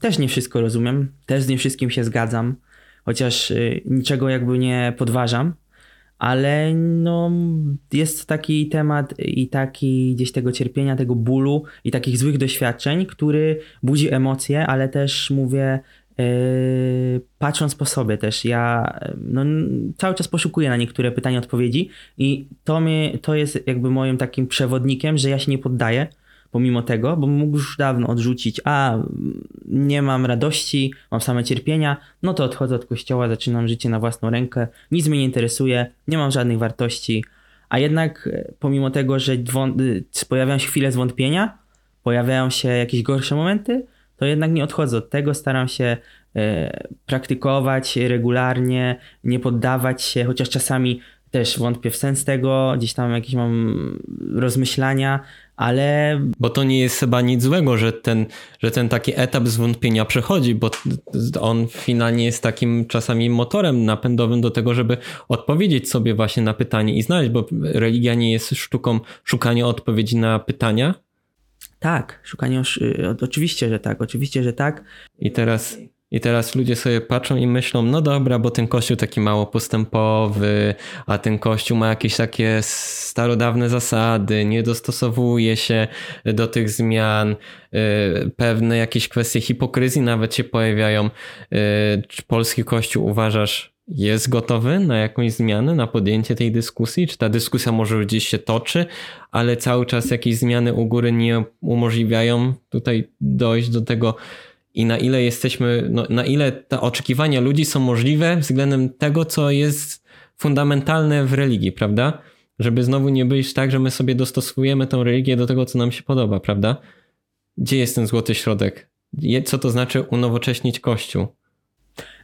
też nie wszystko rozumiem, też z nie wszystkim się zgadzam. Chociaż niczego jakby nie podważam, ale no jest taki temat i taki gdzieś tego cierpienia, tego bólu i takich złych doświadczeń, który budzi emocje, ale też mówię, yy, patrząc po sobie też, ja no, cały czas poszukuję na niektóre pytania odpowiedzi i to, mnie, to jest jakby moim takim przewodnikiem, że ja się nie poddaję, pomimo tego, bo mógł już dawno odrzucić, a nie mam radości, mam same cierpienia, no to odchodzę od kościoła, zaczynam życie na własną rękę, nic mnie nie interesuje, nie mam żadnych wartości, a jednak pomimo tego, że dwą- pojawiają się chwile zwątpienia, pojawiają się jakieś gorsze momenty, to jednak nie odchodzę od tego, staram się y, praktykować regularnie, nie poddawać się, chociaż czasami też wątpię w sens tego, gdzieś tam jakieś mam rozmyślania, ale... Bo to nie jest chyba nic złego, że ten, że ten taki etap zwątpienia przechodzi, bo on finalnie jest takim czasami motorem napędowym do tego, żeby odpowiedzieć sobie właśnie na pytanie i znaleźć, bo religia nie jest sztuką szukania odpowiedzi na pytania? Tak, szukanie, oczywiście, że tak, oczywiście, że tak. I teraz... I teraz ludzie sobie patrzą i myślą, no dobra, bo ten kościół taki mało postępowy, a ten kościół ma jakieś takie starodawne zasady, nie dostosowuje się do tych zmian, pewne jakieś kwestie hipokryzji nawet się pojawiają. Czy polski kościół uważasz jest gotowy na jakąś zmianę, na podjęcie tej dyskusji? Czy ta dyskusja może gdzieś się toczy, ale cały czas jakieś zmiany u góry nie umożliwiają tutaj dojść do tego, i na ile jesteśmy, no, na ile te oczekiwania ludzi są możliwe względem tego, co jest fundamentalne w religii, prawda? Żeby znowu nie być tak, że my sobie dostosowujemy tą religię do tego, co nam się podoba, prawda? Gdzie jest ten złoty środek? Co to znaczy unowocześnić Kościół?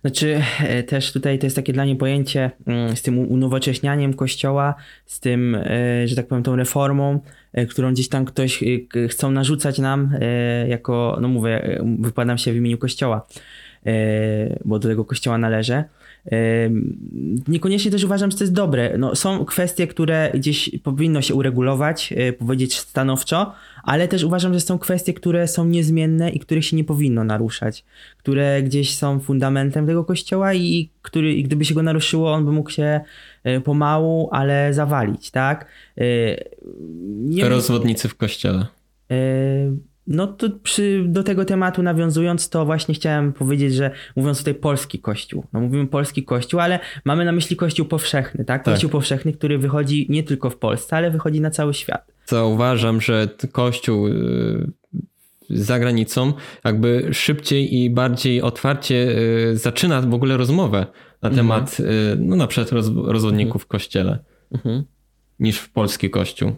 Znaczy też tutaj to jest takie dla mnie pojęcie z tym unowocześnianiem Kościoła, z tym, że tak powiem, tą reformą, którą gdzieś tam ktoś chcą narzucać nam jako, no mówię, wypowiadam się w imieniu Kościoła, bo do tego Kościoła należę. Niekoniecznie też uważam, że to jest dobre. No, są kwestie, które gdzieś powinno się uregulować, powiedzieć stanowczo, ale też uważam, że są kwestie, które są niezmienne i których się nie powinno naruszać, które gdzieś są fundamentem tego kościoła i, który, i gdyby się go naruszyło, on by mógł się pomału, ale zawalić, tak? Nie Rozwodnicy w kościele. Y- No to przy, do tego tematu nawiązując, to właśnie chciałem powiedzieć, że mówiąc tutaj polski kościół, no mówimy polski kościół, ale mamy na myśli kościół powszechny, tak? Kościół tak. powszechny, który wychodzi nie tylko w Polsce, ale wychodzi na cały świat. Zauważam, że kościół za granicą jakby szybciej i bardziej otwarcie zaczyna w ogóle rozmowę na temat, mhm. no na przykład rozwodników mhm. w kościele, mhm. niż w polski kościół.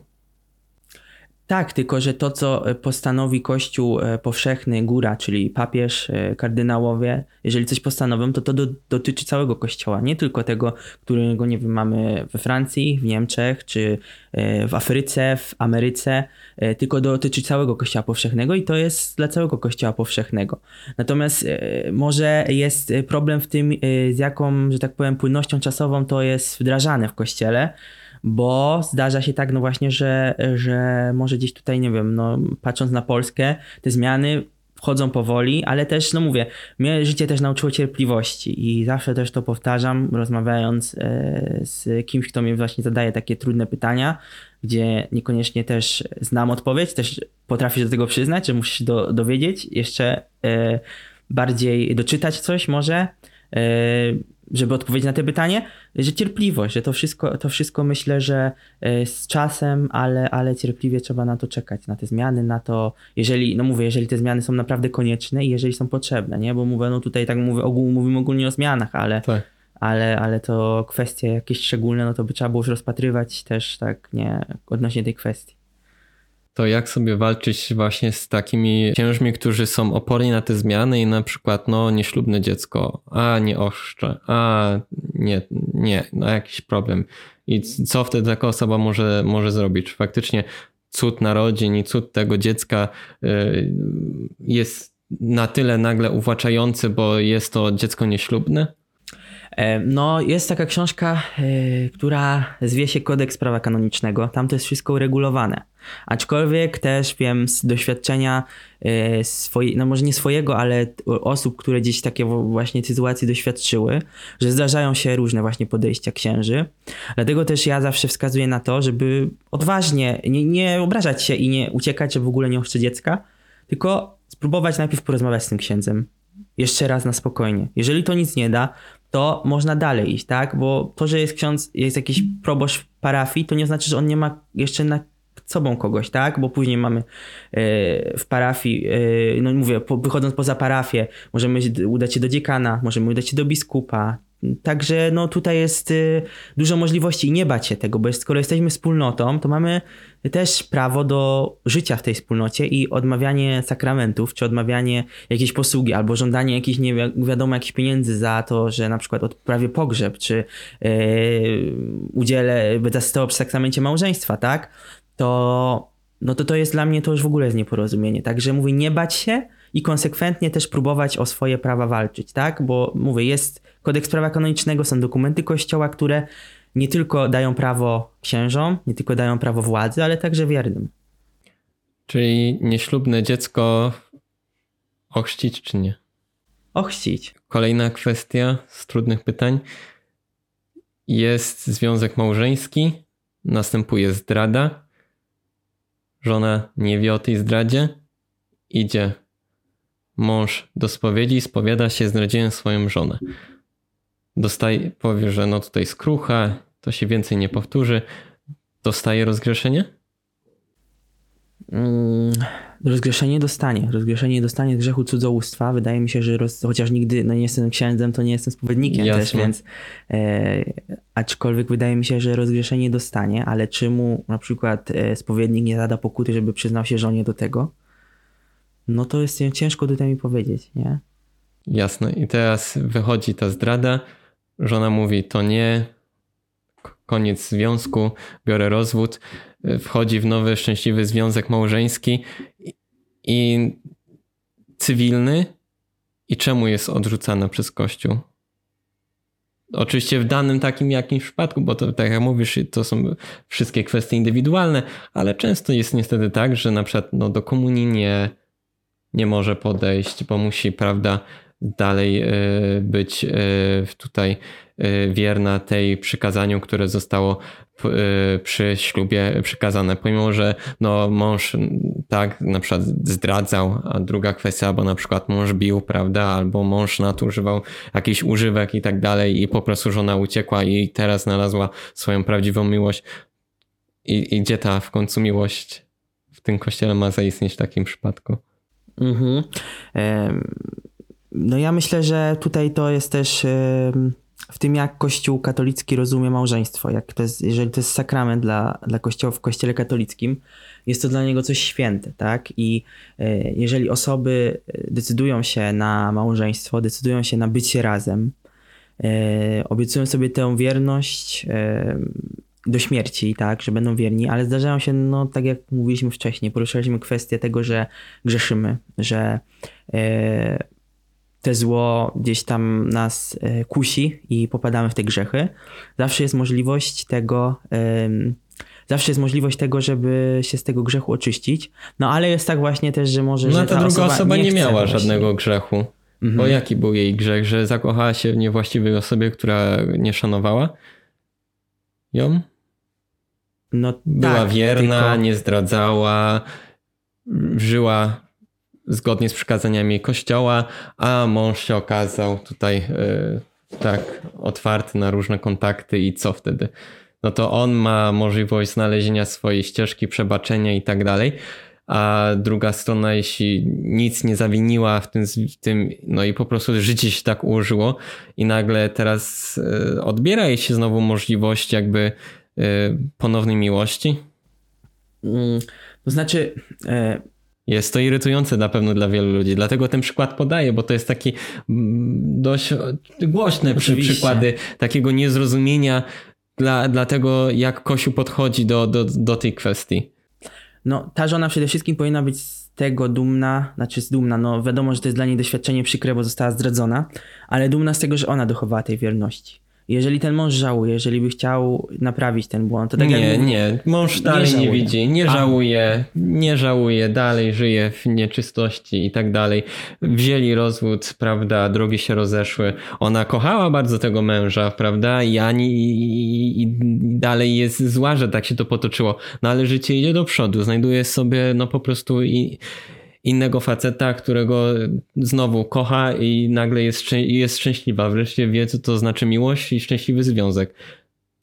Tak, tylko że to, co postanowi Kościół powszechny, góra, czyli papież, kardynałowie, jeżeli coś postanowią, to to do, dotyczy całego Kościoła, nie tylko tego, którego, nie wiem, mamy we Francji, w Niemczech, czy w Afryce, w Ameryce, tylko dotyczy całego Kościoła powszechnego i to jest dla całego Kościoła powszechnego. Natomiast może jest problem w tym, z jaką, że tak powiem, płynnością czasową to jest wdrażane w Kościele, bo zdarza się tak, no właśnie, że, że może gdzieś tutaj, nie wiem, no patrząc na Polskę, te zmiany wchodzą powoli, ale też, no mówię, mnie życie też nauczyło cierpliwości i zawsze też to powtarzam, rozmawiając z kimś, kto mi właśnie zadaje takie trudne pytania, gdzie niekoniecznie też znam odpowiedź, też potrafię się do tego przyznać, że musisz do, dowiedzieć, jeszcze bardziej doczytać coś może, żeby odpowiedzieć na to pytanie, że cierpliwość, że to wszystko, to wszystko myślę, że z czasem, ale, ale cierpliwie trzeba na to czekać, na te zmiany, na to, jeżeli, no mówię, jeżeli te zmiany są naprawdę konieczne i jeżeli są potrzebne, nie, bo mówię, no tutaj tak mówię, ogół, mówimy ogólnie o zmianach, ale, tak. ale, ale to kwestie jakieś szczególne, no to by trzeba było już rozpatrywać też tak, nie, odnośnie tej kwestii. To jak sobie walczyć właśnie z takimi księżmi, którzy są oporni na te zmiany i na przykład no nieślubne dziecko, a nie oszcze, a nie, nie, no jakiś problem. I co wtedy taka osoba może, może zrobić? Czy faktycznie cud narodzin i cud tego dziecka jest na tyle nagle uwłaczający, bo jest to dziecko nieślubne? No jest taka książka, która zwie się Kodeks Prawa Kanonicznego. Tam to jest wszystko uregulowane. Aczkolwiek też wiem z doświadczenia swojego, no może nie swojego, ale osób, które gdzieś takie właśnie sytuacje doświadczyły, że zdarzają się różne właśnie podejścia księży. Dlatego też ja zawsze wskazuję na to, żeby odważnie nie, nie obrażać się i nie uciekać, że w ogóle nie ochrzczę dziecka, tylko spróbować najpierw porozmawiać z tym księdzem. Jeszcze raz na spokojnie. Jeżeli to nic nie da, to można dalej iść, tak? Bo to, że jest ksiądz, jest jakiś proboszcz w parafii, to nie znaczy, że on nie ma jeszcze na sobą kogoś, tak? Bo później mamy w parafii, no mówię, wychodząc poza parafię, możemy udać się do dziekana, możemy udać się do biskupa. Także no tutaj jest dużo możliwości i nie bać się tego, bo skoro jesteśmy wspólnotą, to mamy też prawo do życia w tej wspólnocie i odmawianie sakramentów, czy odmawianie jakiejś posługi, albo żądanie jakichś, nie wiadomo, jakichś pieniędzy za to, że na przykład odprawię pogrzeb, czy yy, udzielę, będę stał przy sakramencie małżeństwa, tak? To, no to to jest dla mnie, to już w ogóle jest nieporozumienie. Także mówię, nie bać się i konsekwentnie też próbować o swoje prawa walczyć, tak? Bo mówię, jest Kodeks Prawa Kanonicznego, są dokumenty Kościoła, które nie tylko dają prawo księżom, nie tylko dają prawo władzy, ale także wiernym. Czyli nieślubne dziecko ochrzcić czy nie? Ochrzcić. Kolejna kwestia z trudnych pytań. Jest związek małżeński, następuje zdrada, żona nie wie o tej zdradzie, idzie mąż do spowiedzi, spowiada się, zdradziłem swoją żonę. Dostaje, powie, że no tutaj skrucha, to się więcej nie powtórzy. Dostaje rozgrzeszenie? Mm, rozgrzeszenie dostanie. Rozgrzeszenie dostanie z grzechu cudzołóstwa. Wydaje mi się, że roz, chociaż nigdy no nie jestem księdzem, to nie jestem spowiednikiem Jasne. też, więc e, aczkolwiek wydaje mi się, że rozgrzeszenie dostanie, ale czy mu na przykład e, spowiednik nie zada pokuty, żeby przyznał się żonie do tego? No to jest ciężko tutaj mi powiedzieć, nie? Jasne. I teraz wychodzi ta zdrada. Żona mówi, to nie, koniec związku, biorę rozwód. Wchodzi w nowy, szczęśliwy związek małżeński i cywilny. I czemu jest odrzucana przez Kościół? Oczywiście w danym takim jakimś przypadku, bo to, tak jak mówisz, to są wszystkie kwestie indywidualne, ale często jest niestety tak, że na przykład no, do komunii nie, nie może podejść, bo musi, prawda, dalej y, być y, tutaj y, wierna tej przykazaniu, które zostało p, y, przy ślubie przykazane. Pomimo, że no, mąż tak na przykład zdradzał, a druga kwestia, bo na przykład mąż bił, prawda, albo mąż nadużywał jakichś używek i tak dalej i po prostu żona uciekła i teraz znalazła swoją prawdziwą miłość. I, i gdzie ta w końcu miłość w tym kościele ma zaistnieć w takim przypadku? Mhm. Um... No ja myślę, że tutaj to jest też w tym, jak Kościół katolicki rozumie małżeństwo, jak to jest, jeżeli to jest sakrament dla, dla Kościoła w Kościele katolickim, jest to dla niego coś święte, tak? I jeżeli osoby decydują się na małżeństwo, decydują się na bycie razem, obiecują sobie tę wierność do śmierci, tak, że będą wierni, ale zdarzają się, no tak jak mówiliśmy wcześniej, poruszaliśmy kwestię tego, że grzeszymy, że te zło gdzieś tam nas kusi i popadamy w te grzechy. Zawsze jest możliwość tego, zawsze jest możliwość tego, żeby się z tego grzechu oczyścić. No ale jest tak właśnie też, że może, no, że ta, ta druga osoba, osoba nie, nie miała właśnie żadnego grzechu. Mhm. Bo jaki był jej grzech? Że zakochała się w niewłaściwej osobie, która nie szanowała ją? No, była tak, wierna, tylko nie zdradzała, żyła zgodnie z przykazaniami kościoła, a mąż się okazał tutaj yy, tak otwarty na różne kontakty i co wtedy? No to on ma możliwość znalezienia swojej ścieżki, przebaczenia i tak dalej, a druga strona, jeśli nic nie zawiniła w tym, w tym, no i po prostu życie się tak ułożyło i nagle teraz yy, odbiera jej się znowu możliwość jakby yy, ponownej miłości? Yy, to znaczy... Yy... Jest to irytujące na pewno dla wielu ludzi, dlatego ten przykład podaję, bo to jest taki dość głośne przy przykłady takiego niezrozumienia dla, dla tego, jak Kosiu podchodzi do, do, do tej kwestii. No, ta żona przede wszystkim powinna być z tego dumna, znaczy z dumna, no wiadomo, że to jest dla niej doświadczenie przykre, bo została zdradzona, ale dumna z tego, że ona dochowała tej wierności. Jeżeli ten mąż żałuje, jeżeli by chciał naprawić ten błąd, to tak nie, jak... Nie, nie. Mąż dalej nie, nie widzi, nie żałuje, nie żałuje, dalej żyje w nieczystości i tak dalej. Wzięli rozwód, prawda, drogi się rozeszły. Ona kochała bardzo tego męża, prawda, i ani i, i dalej jest zła, że tak się to potoczyło. No ale życie idzie do przodu, znajduje sobie no po prostu i... innego faceta, którego znowu kocha i nagle jest, szczę- jest szczęśliwa. Wreszcie wie, co to znaczy miłość i szczęśliwy związek.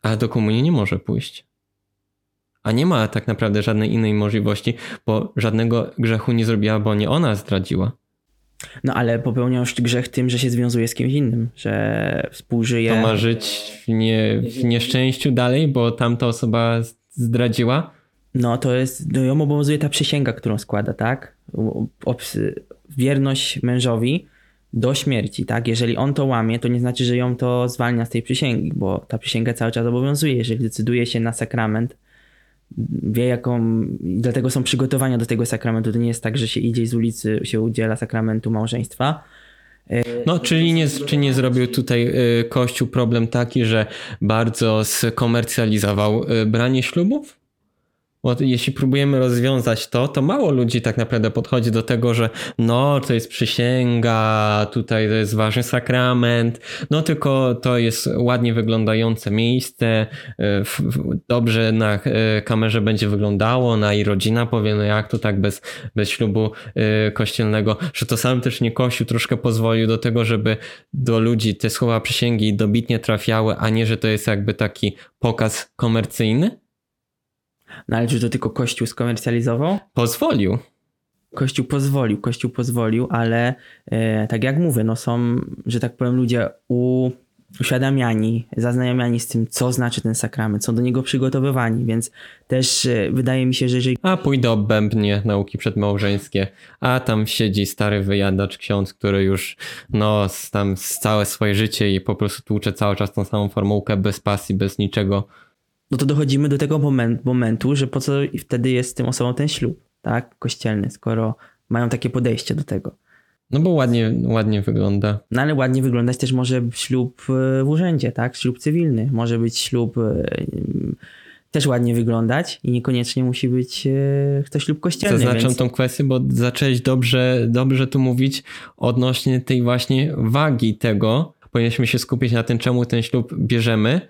Ale do komunii nie może pójść. A nie ma tak naprawdę żadnej innej możliwości, bo żadnego grzechu nie zrobiła, bo nie ona zdradziła. No ale popełnia już grzech tym, że się związuje z kimś innym, że współżyje. To ma żyć w, nie, w nieszczęściu dalej, bo tamta osoba zdradziła. No to jest, no ją obowiązuje ta przysięga, którą składa, tak? Wierność mężowi do śmierci, tak? Jeżeli on to łamie, to nie znaczy, że ją to zwalnia z tej przysięgi, bo ta przysięga cały czas obowiązuje. Jeżeli decyduje się na sakrament, wie jaką, dlatego są przygotowania do tego sakramentu. To nie jest tak, że się idzie z ulicy, się udziela sakramentu małżeństwa. No, czyli nie, czy nie zrobił tutaj Kościół problem taki, że bardzo skomercjalizował branie ślubów? Bo jeśli próbujemy rozwiązać to, to mało ludzi tak naprawdę podchodzi do tego, że no, to jest przysięga, tutaj to jest ważny sakrament, no tylko to jest ładnie wyglądające miejsce, w, w, dobrze na kamerze będzie wyglądało, na i rodzina powie, no jak to tak bez, bez ślubu kościelnego, że to sam też nie Kościół troszkę pozwolił do tego, żeby do ludzi te słowa przysięgi dobitnie trafiały, a nie, że to jest jakby taki pokaz komercyjny. No ale czy to tylko Kościół skomercjalizował? Pozwolił. Kościół pozwolił, Kościół pozwolił, ale e, tak jak mówię, no są, że tak powiem, ludzie u, uświadamiani, zaznajamiani z tym, co znaczy ten sakrament, są do niego przygotowywani, więc też e, wydaje mi się, że jeżeli... A pójdę obłędnie nauki przedmałżeńskie, a tam siedzi stary wyjadacz ksiądz, który już no tam całe swoje życie i po prostu tłucze cały czas tą samą formułkę, bez pasji, bez niczego. No to dochodzimy do tego moment, momentu, że po co wtedy jest tym osobom ten ślub, tak, kościelny, skoro mają takie podejście do tego. No bo ładnie, ładnie wygląda. No ale ładnie wyglądać też może ślub w urzędzie, tak, ślub cywilny. Może być ślub też ładnie wyglądać i niekoniecznie musi być to ślub kościelny. Zaznaczam więc... tą kwestię, bo zacząłeś dobrze, dobrze tu mówić odnośnie tej właśnie wagi tego. Powinniśmy się skupić na tym, czemu ten ślub bierzemy.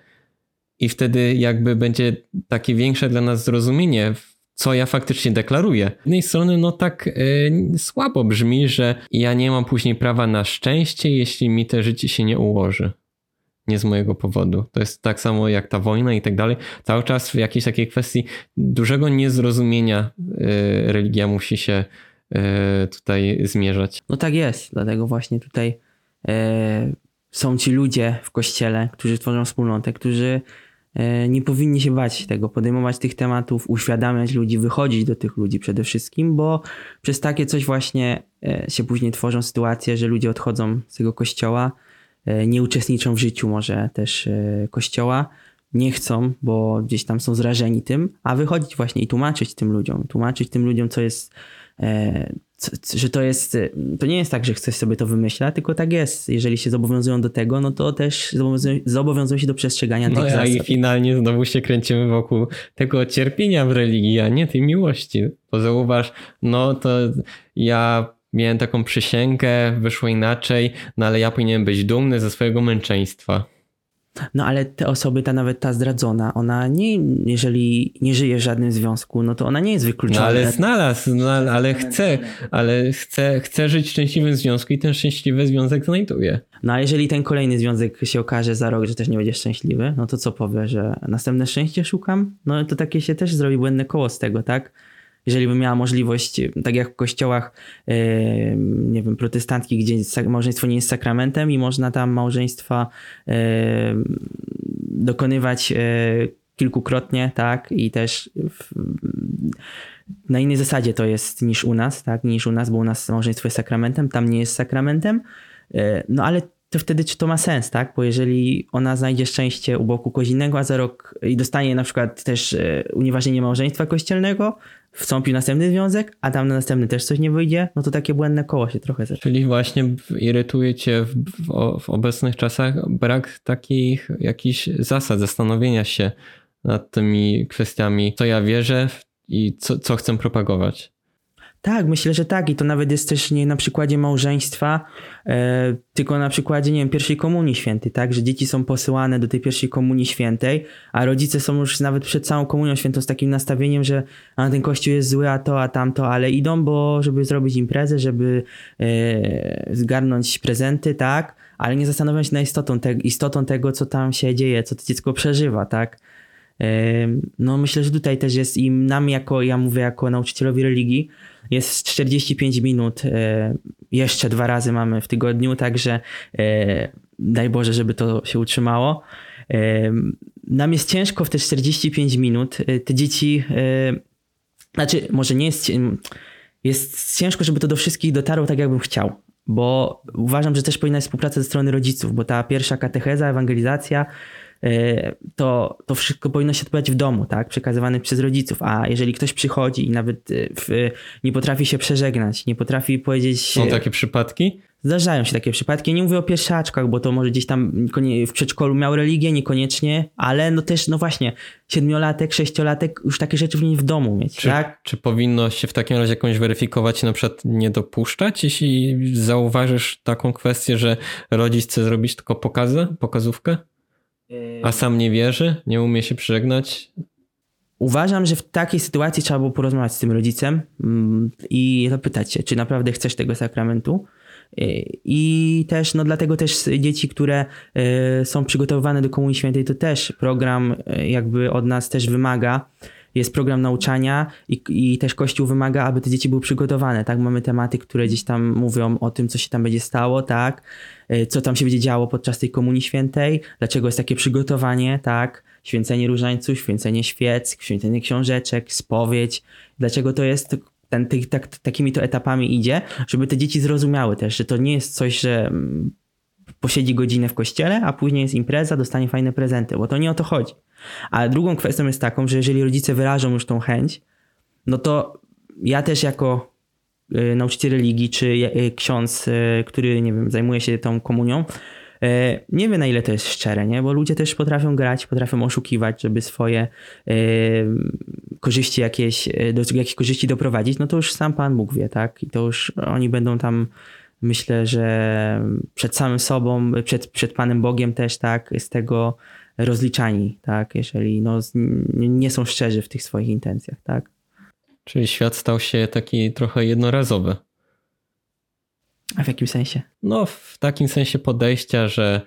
I wtedy jakby będzie takie większe dla nas zrozumienie, co ja faktycznie deklaruję. Z jednej strony no tak yy, słabo brzmi, że ja nie mam później prawa na szczęście, jeśli mi to życie się nie ułoży. Nie z mojego powodu. To jest tak samo jak ta wojna i tak dalej. Cały czas w jakiejś takiej kwestii dużego niezrozumienia yy, religia musi się yy, tutaj zmierzać. No tak jest, dlatego właśnie tutaj yy, są ci ludzie w kościele, którzy tworzą wspólnotę, którzy nie powinni się bać tego, podejmować tych tematów, uświadamiać ludzi, wychodzić do tych ludzi przede wszystkim, bo przez takie coś właśnie się później tworzą sytuacje, że ludzie odchodzą z tego kościoła, nie uczestniczą w życiu może też kościoła, nie chcą, bo gdzieś tam są zrażeni tym, a wychodzić właśnie i tłumaczyć tym ludziom, tłumaczyć tym ludziom, co jest, że to jest, to nie jest tak, że ktoś sobie to wymyśla, tylko tak jest. Jeżeli się zobowiązują do tego, no to też zobowiązują, zobowiązują się do przestrzegania no tych zasad. No i finalnie znowu się kręcimy wokół tego cierpienia w religii, a nie tej miłości. Bo zauważ, no to ja miałem taką przysięgę, wyszło inaczej, no ale ja powinienem być dumny ze swojego męczeństwa. No ale te osoby, ta nawet ta zdradzona, ona nie, jeżeli nie żyje w żadnym związku, no to ona nie jest wykluczona. No ale znalazł, no, ale chce, ale chce, chce żyć w szczęśliwym związku i ten szczęśliwy związek znajduje. No a jeżeli ten kolejny związek się okaże za rok, że też nie będzie szczęśliwy, no to co powie, że następne szczęście szukam? No to takie się też zrobi błędne koło z tego, tak? Jeżeli bym miała możliwość, tak jak w kościołach, yy, nie wiem, protestancki, gdzie małżeństwo nie jest sakramentem i można tam małżeństwa yy, dokonywać yy, kilkukrotnie, tak, i też w, na innej zasadzie to jest niż u nas, tak, niż u nas, bo u nas małżeństwo jest sakramentem, tam nie jest sakramentem, yy, no ale to wtedy czy to ma sens, tak? Bo jeżeli ona znajdzie szczęście u boku kogoś innego, a za rok i dostanie na przykład też unieważnienie małżeństwa kościelnego, wstąpi w następny związek, a tam na następny też coś nie wyjdzie, no to takie błędne koło się trochę zaczyna. Czyli właśnie irytuje cię w, w, w obecnych czasach brak takich jakichś zasad, zastanowienia się nad tymi kwestiami, co ja wierzę i co, co chcę propagować. Tak, myślę, że tak. I to nawet jest też nie na przykładzie małżeństwa, yy, tylko na przykładzie, nie wiem, pierwszej komunii świętej, tak? Że dzieci są posyłane do tej pierwszej komunii świętej, a rodzice są już nawet przed całą komunią świętą z takim nastawieniem, że a ten kościół jest zły, a to, a tamto, ale idą, bo żeby zrobić imprezę, żeby yy, zgarnąć prezenty, tak? Ale nie zastanawiam się nad istotą, te, istotą tego, co tam się dzieje, co to dziecko przeżywa, tak? Yy, no myślę, że tutaj też jest i nam jako, ja mówię jako nauczycielowi religii, jest czterdzieści pięć minut, jeszcze dwa razy mamy w tygodniu, także daj Boże, żeby to się utrzymało. Nam jest ciężko w te czterdzieści pięć minut. Te dzieci, znaczy może nie jest, jest ciężko, żeby to do wszystkich dotarło tak, jakbym chciał. Bo uważam, że też powinna jest współpraca ze strony rodziców, bo ta pierwsza katecheza, ewangelizacja, to, to wszystko powinno się odbywać w domu, tak? Przekazywane przez rodziców, a jeżeli ktoś przychodzi i nawet w, nie potrafi się przeżegnać, nie potrafi powiedzieć... Są takie przypadki? Zdarzają się takie przypadki, nie mówię o pierwszaczkach, bo to może gdzieś tam w przedszkolu miał religię, niekoniecznie, ale no też, no właśnie, siedmiolatek, sześciolatek już takie rzeczy powinien w domu mieć, czy, tak? Czy powinno się w takim razie jakąś weryfikować, na przykład nie dopuszczać, jeśli zauważysz taką kwestię, że rodzic chce zrobić tylko pokazę, pokazówkę? A sam nie wierzy? Nie umie się przeżegnać? Uważam, że w takiej sytuacji trzeba było porozmawiać z tym rodzicem i zapytać się, czy naprawdę chcesz tego sakramentu. I też, no dlatego też dzieci, które są przygotowywane do Komunii Świętej, to też program jakby od nas też wymaga. Jest program nauczania i, i też Kościół wymaga, aby te dzieci były przygotowane, tak? Mamy tematy, które gdzieś tam mówią o tym, co się tam będzie stało, tak? Co tam się będzie działo podczas tej Komunii Świętej, dlaczego jest takie przygotowanie, tak? Święcenie różańców, święcenie świec, święcenie książeczek, spowiedź. Dlaczego to jest, ten, ty, tak, takimi to etapami idzie, żeby te dzieci zrozumiały też, że to nie jest coś, że posiedzi godzinę w kościele, a później jest impreza, dostanie fajne prezenty, bo to nie o to chodzi. A drugą kwestią jest taką, że jeżeli rodzice wyrażą już tą chęć, no to ja też jako y, nauczyciel religii, czy y, ksiądz, y, który, nie wiem, zajmuje się tą komunią, y, nie wiem, na ile to jest szczere, nie? Bo ludzie też potrafią grać, potrafią oszukiwać, żeby swoje y, korzyści jakieś, do jakichś korzyści doprowadzić, no to już sam Pan Bóg wie, tak? I to już oni będą tam, myślę, że przed samym sobą, przed, przed Panem Bogiem też, tak, z tego rozliczani, tak, jeżeli no, nie są szczerzy w tych swoich intencjach, tak. Czyli świat stał się taki trochę jednorazowy. A w jakim sensie? No w takim sensie podejścia, że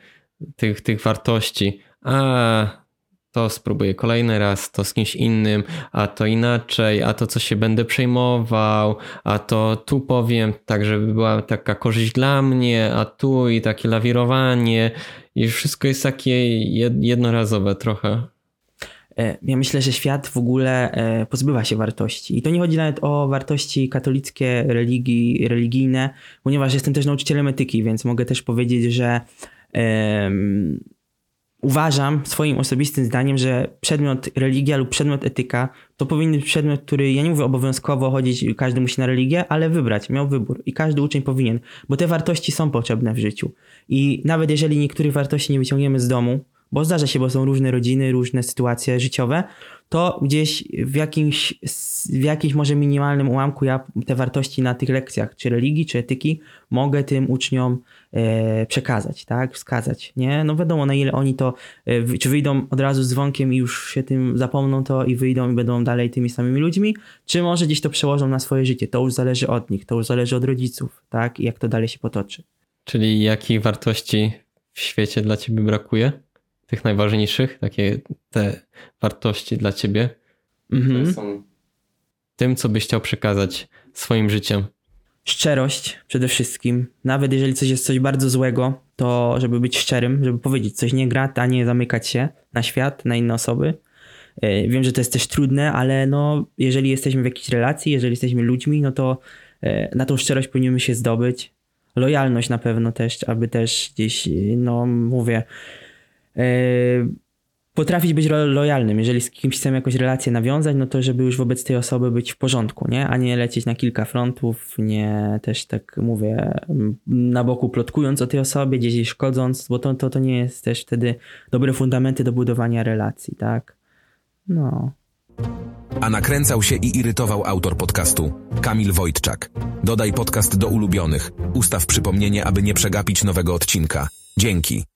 tych, tych wartości, a to spróbuję kolejny raz, to z kimś innym, a to inaczej, a to co się będę przejmował, a to tu powiem tak, żeby była taka korzyść dla mnie, a tu i takie lawirowanie i wszystko jest takie jednorazowe trochę. ja myślę, że świat w ogóle pozbywa się wartości. I to nie chodzi nawet o wartości katolickie, religii, religijne, ponieważ jestem też nauczycielem etyki, więc mogę też powiedzieć, że um, uważam swoim osobistym zdaniem, że przedmiot religia lub przedmiot etyka to powinien być przedmiot, który, ja nie mówię obowiązkowo chodzić, każdy musi na religię, ale wybrać, miał wybór i każdy uczeń powinien, bo te wartości są potrzebne w życiu. I nawet jeżeli niektórych wartości nie wyciągniemy z domu, bo zdarza się, bo są różne rodziny, różne sytuacje życiowe, to gdzieś w jakimś, w jakimś może minimalnym ułamku ja te wartości na tych lekcjach, czy religii, czy etyki, mogę tym uczniom e, przekazać, tak, wskazać, nie? No wiadomo, na ile oni to, e, czy wyjdą od razu z dzwonkiem i już się tym zapomną to i wyjdą i będą dalej tymi samymi ludźmi, czy może gdzieś to przełożą na swoje życie, to już zależy od nich, to już zależy od rodziców, tak, i jak to dalej się potoczy. Czyli jakich wartości w świecie dla ciebie brakuje? Tych najważniejszych, takie te wartości dla ciebie, mhm. które są tym, co byś chciał przekazać swoim życiem. Szczerość przede wszystkim. Nawet jeżeli coś jest coś bardzo złego, to żeby być szczerym, żeby powiedzieć, coś nie gra, a nie zamykać się na świat, na inne osoby. Wiem, że to jest też trudne, ale no, jeżeli jesteśmy w jakiejś relacji, jeżeli jesteśmy ludźmi, no to na tą szczerość powinniśmy się zdobyć. Lojalność na pewno też, aby też gdzieś, no mówię, potrafić być lojalnym. Jeżeli z kimś chcemy jakąś relację nawiązać, no to żeby już wobec tej osoby być w porządku, nie? A nie lecieć na kilka frontów, nie też tak mówię, na boku plotkując o tej osobie, gdzieś jej szkodząc, bo to, to, to nie jest też wtedy dobre fundamenty do budowania relacji, tak? No. A nakręcał się i irytował autor podcastu, Kamil Wojczak. Dodaj podcast do ulubionych. Ustaw przypomnienie, aby nie przegapić nowego odcinka. Dzięki.